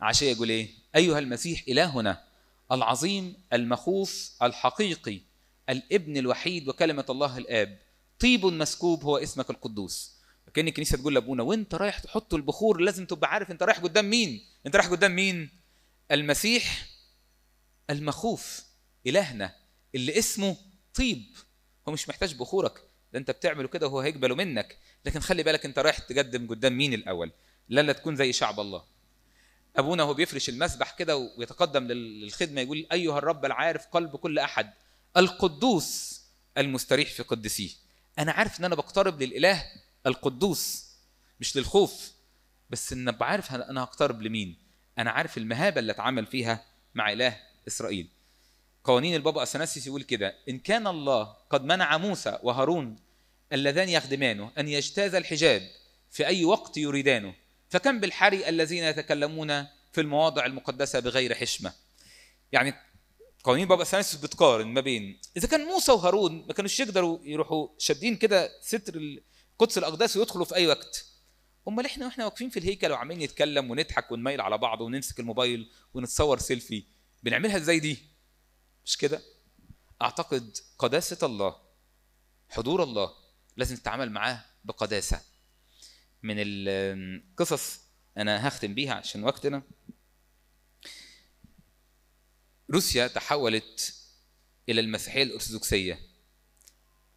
عشيه يقول ايه؟ ايها المسيح الهنا العظيم المخوف الحقيقي الابن الوحيد وكلمه الله الاب، طيب مسكوب هو اسمك القدوس. كأن الكنيسه تقول لابونا وانت رايح تحط البخور لازم تبقى عارف انت رايح قدام مين. انت رايح قدام مين؟ المسيح المخوف الهنا اللي اسمه طيب. هو مش محتاج بخورك، ده انت بتعمله كده وهو هيقبله منك. لكن خلي بالك انت رايح تقدم قدام مين الاول، لا تكون زي شعب الله. ابونا هو بيفرش المسبح كده ويتقدم للخدمه يقول: ايها الرب العارف قلب كل احد القدوس المستريح في قدسيه. انا عارف ان انا بقترب للاله القدوس، مش للخوف بس، ان بعرف انا هقترب لمين، انا عارف المهابه اللي اتعامل فيها مع اله اسرائيل. قوانين البابا اثناسيس يقول كده: ان كان الله قد منع موسى وهارون اللذان يخدمانه ان يجتاز الحجاب في اي وقت يريدانه، فكم بالحري الذين يتكلمون في المواضع المقدسه بغير حشمه. يعني قوانين البابا اثناسيس بتقارن ما بين اذا كان موسى وهارون ما كانوش يقدروا يروحوا شادين كده ستر القدس الاقداس ويدخلوا في اي وقت، امال احنا واحنا واقفين في الهيكل وعمالين نتكلم ونضحك ونميل على بعض ونمسك الموبايل ونتصور سيلفي، بنعملها ازاي دي؟ مش كده؟ اعتقد قداسه الله، حضور الله لازم نتعامل معاه بقداسه. من القصص انا هختم بيها عشان وقتنا، روسيا تحولت الى المسيحيه الارثوذكسيه.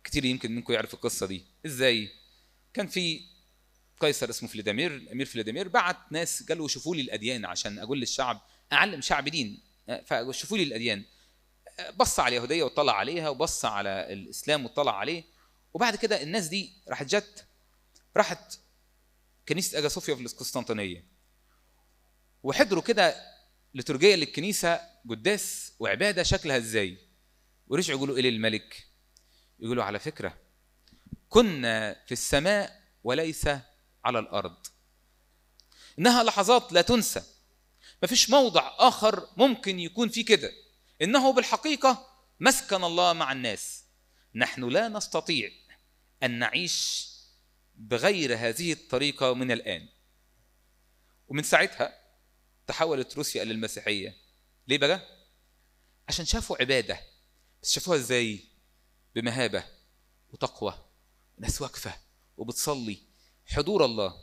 كتير يمكن منكم يعرف القصه دي. ازاي؟ كان في قيصر اسمه فلاديمير، الامير فلاديمير بعت ناس قالوا شوفوا لي الاديان عشان اقول للشعب اعلم شعب دين، فشوفوا لي الاديان. بص على اليهوديه وطلع عليها، وبص على الاسلام وطلع عليه، وبعد كده الناس دي راحت كنيسه أجا صوفيا في القسطنطينيه، وحضروا كده لترجيه للكنيسه قداس وعباده شكلها ازاي، ورجعوا يقولوا الى الملك، يقولوا على فكره كنا في السماء وليس على الارض، انها لحظات لا تنسى، مفيش موضع اخر ممكن يكون فيه كده، انه بالحقيقه مسكن الله مع الناس، نحن لا نستطيع ان نعيش بغير هذه الطريقه من الان. ومن ساعتها تحولت روسيا للمسيحيه. ليه بقى؟ عشان شافوا عباده، بس شافوها ازاي؟ بمهابه وتقوى، ناس واقفه وبتصلي، حضور الله.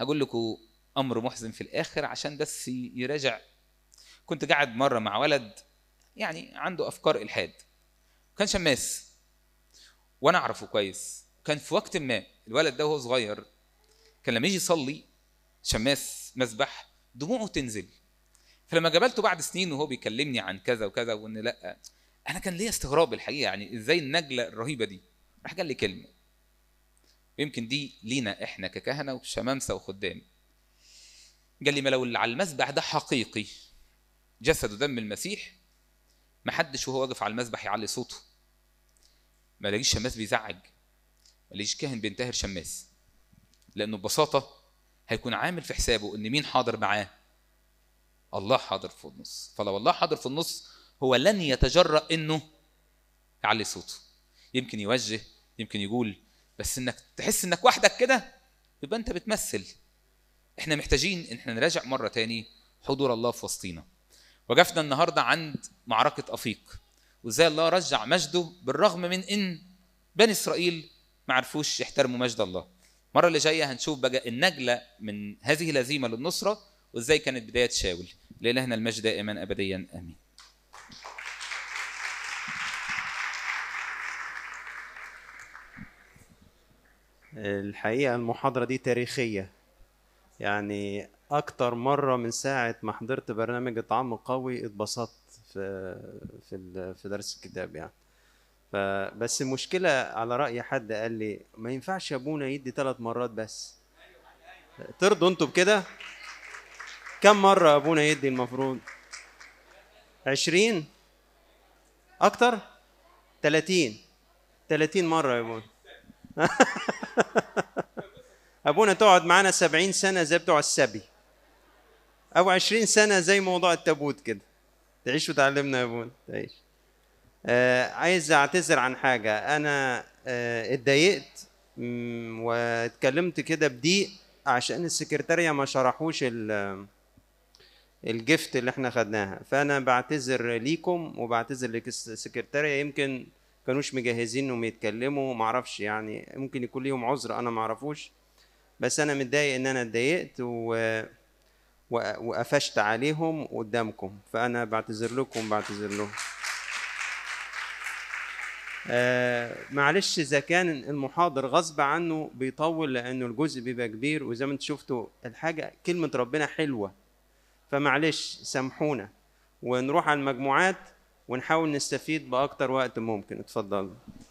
هقول لكم امر محزن في الاخر عشان بس يراجع. كنت قاعد مره مع ولد يعني عنده افكار الحاد، كان شماس وانا اعرفه كويس. كان في وقت ما الولد ده وهو صغير كان لما يجي يصلي شماس مسبح دموعه تنزل، فلما قابلته بعد سنين وهو بيكلمني عن كذا وكذا وان لا، انا كان ليا استغراب الحقيقه، يعني ازاي النجله الرهيبه دي. راح قال لي كلمه يمكن دي لينا احنا ككهنه وشمامسه وخدام، قال لي: ما لو اللي على المسبح ده حقيقي جسد ودم المسيح، ما حدش وهو واقف على المسبح يعلي صوته، ما لاقيش شماس بيزعج، ما لاقيش كاهن بينتهر شماس، لانه ببساطه هيكون عامل في حسابه ان مين حاضر معاه؟ الله حاضر في النص. فلو الله حاضر في النص هو لن يتجرأ انه يعلي صوته، يمكن يوجه، يمكن يقول، بس انك تحس انك وحدك كده يبقى انت بتمثل. احنا محتاجين ان احنا نراجع مره تاني حضور الله في وسطينا. وقفنا النهارده عند معركه افيق، وازاي الله رجع مجده بالرغم من ان بني اسرائيل ما عرفوش يحترموا مجد الله. المره اللي جايه هنشوف بقى النجله من هذه الهزيمه للنصره، وازاي كانت بدايه شاول. لالهنا المجد دائما ابديا امين. الحقيقه المحاضره دي تاريخيه، يعني اكتر مره من ساعه ما حضرت برنامج طعام قوي اتبسطت في درس الكتاب يعني. بس المشكله على راي حد قال لي ما ينفعش ابونا يدي 3 مرات بس، ترضوا انتوا بكده؟ كم مره ابونا يدي المفروض؟ 20 اكتر؟ 30 مره يا ابونا. ابونا تقعد معانا 70 سنة زي بتوع السبي، او 20 سنة زي موضوع التابوت كده. تعيش وتعلمنا يا ابونا، تعيش. عايز اعتذر عن حاجه، انا اتضايقت واتكلمت كده بضيق عشان السكرتاريه ما شرحوش الجفت اللي احنا خدناها، فانا بعتذر ليكم وبعتذر للسكرتاريه، يمكن كانوش مجهزين انهم يتكلموا، معرفش يعني، ممكن يكون ليهم عذر انا معرفوش، بس انا متضايق ان انا اتضايقت وقفشت عليهم قدامكم، فانا بعتذر لكم، بعتذر لهم. معلش اذا كان المحاضر غصب عنه بيطول لانه الجزء بيبقى كبير، وزي ما انتم شفتوا الحاجه كلمه ربنا حلوه، فمعلش سامحونا ونروح على المجموعات ونحاول نستفيد باكتر وقت ممكن. اتفضلوا.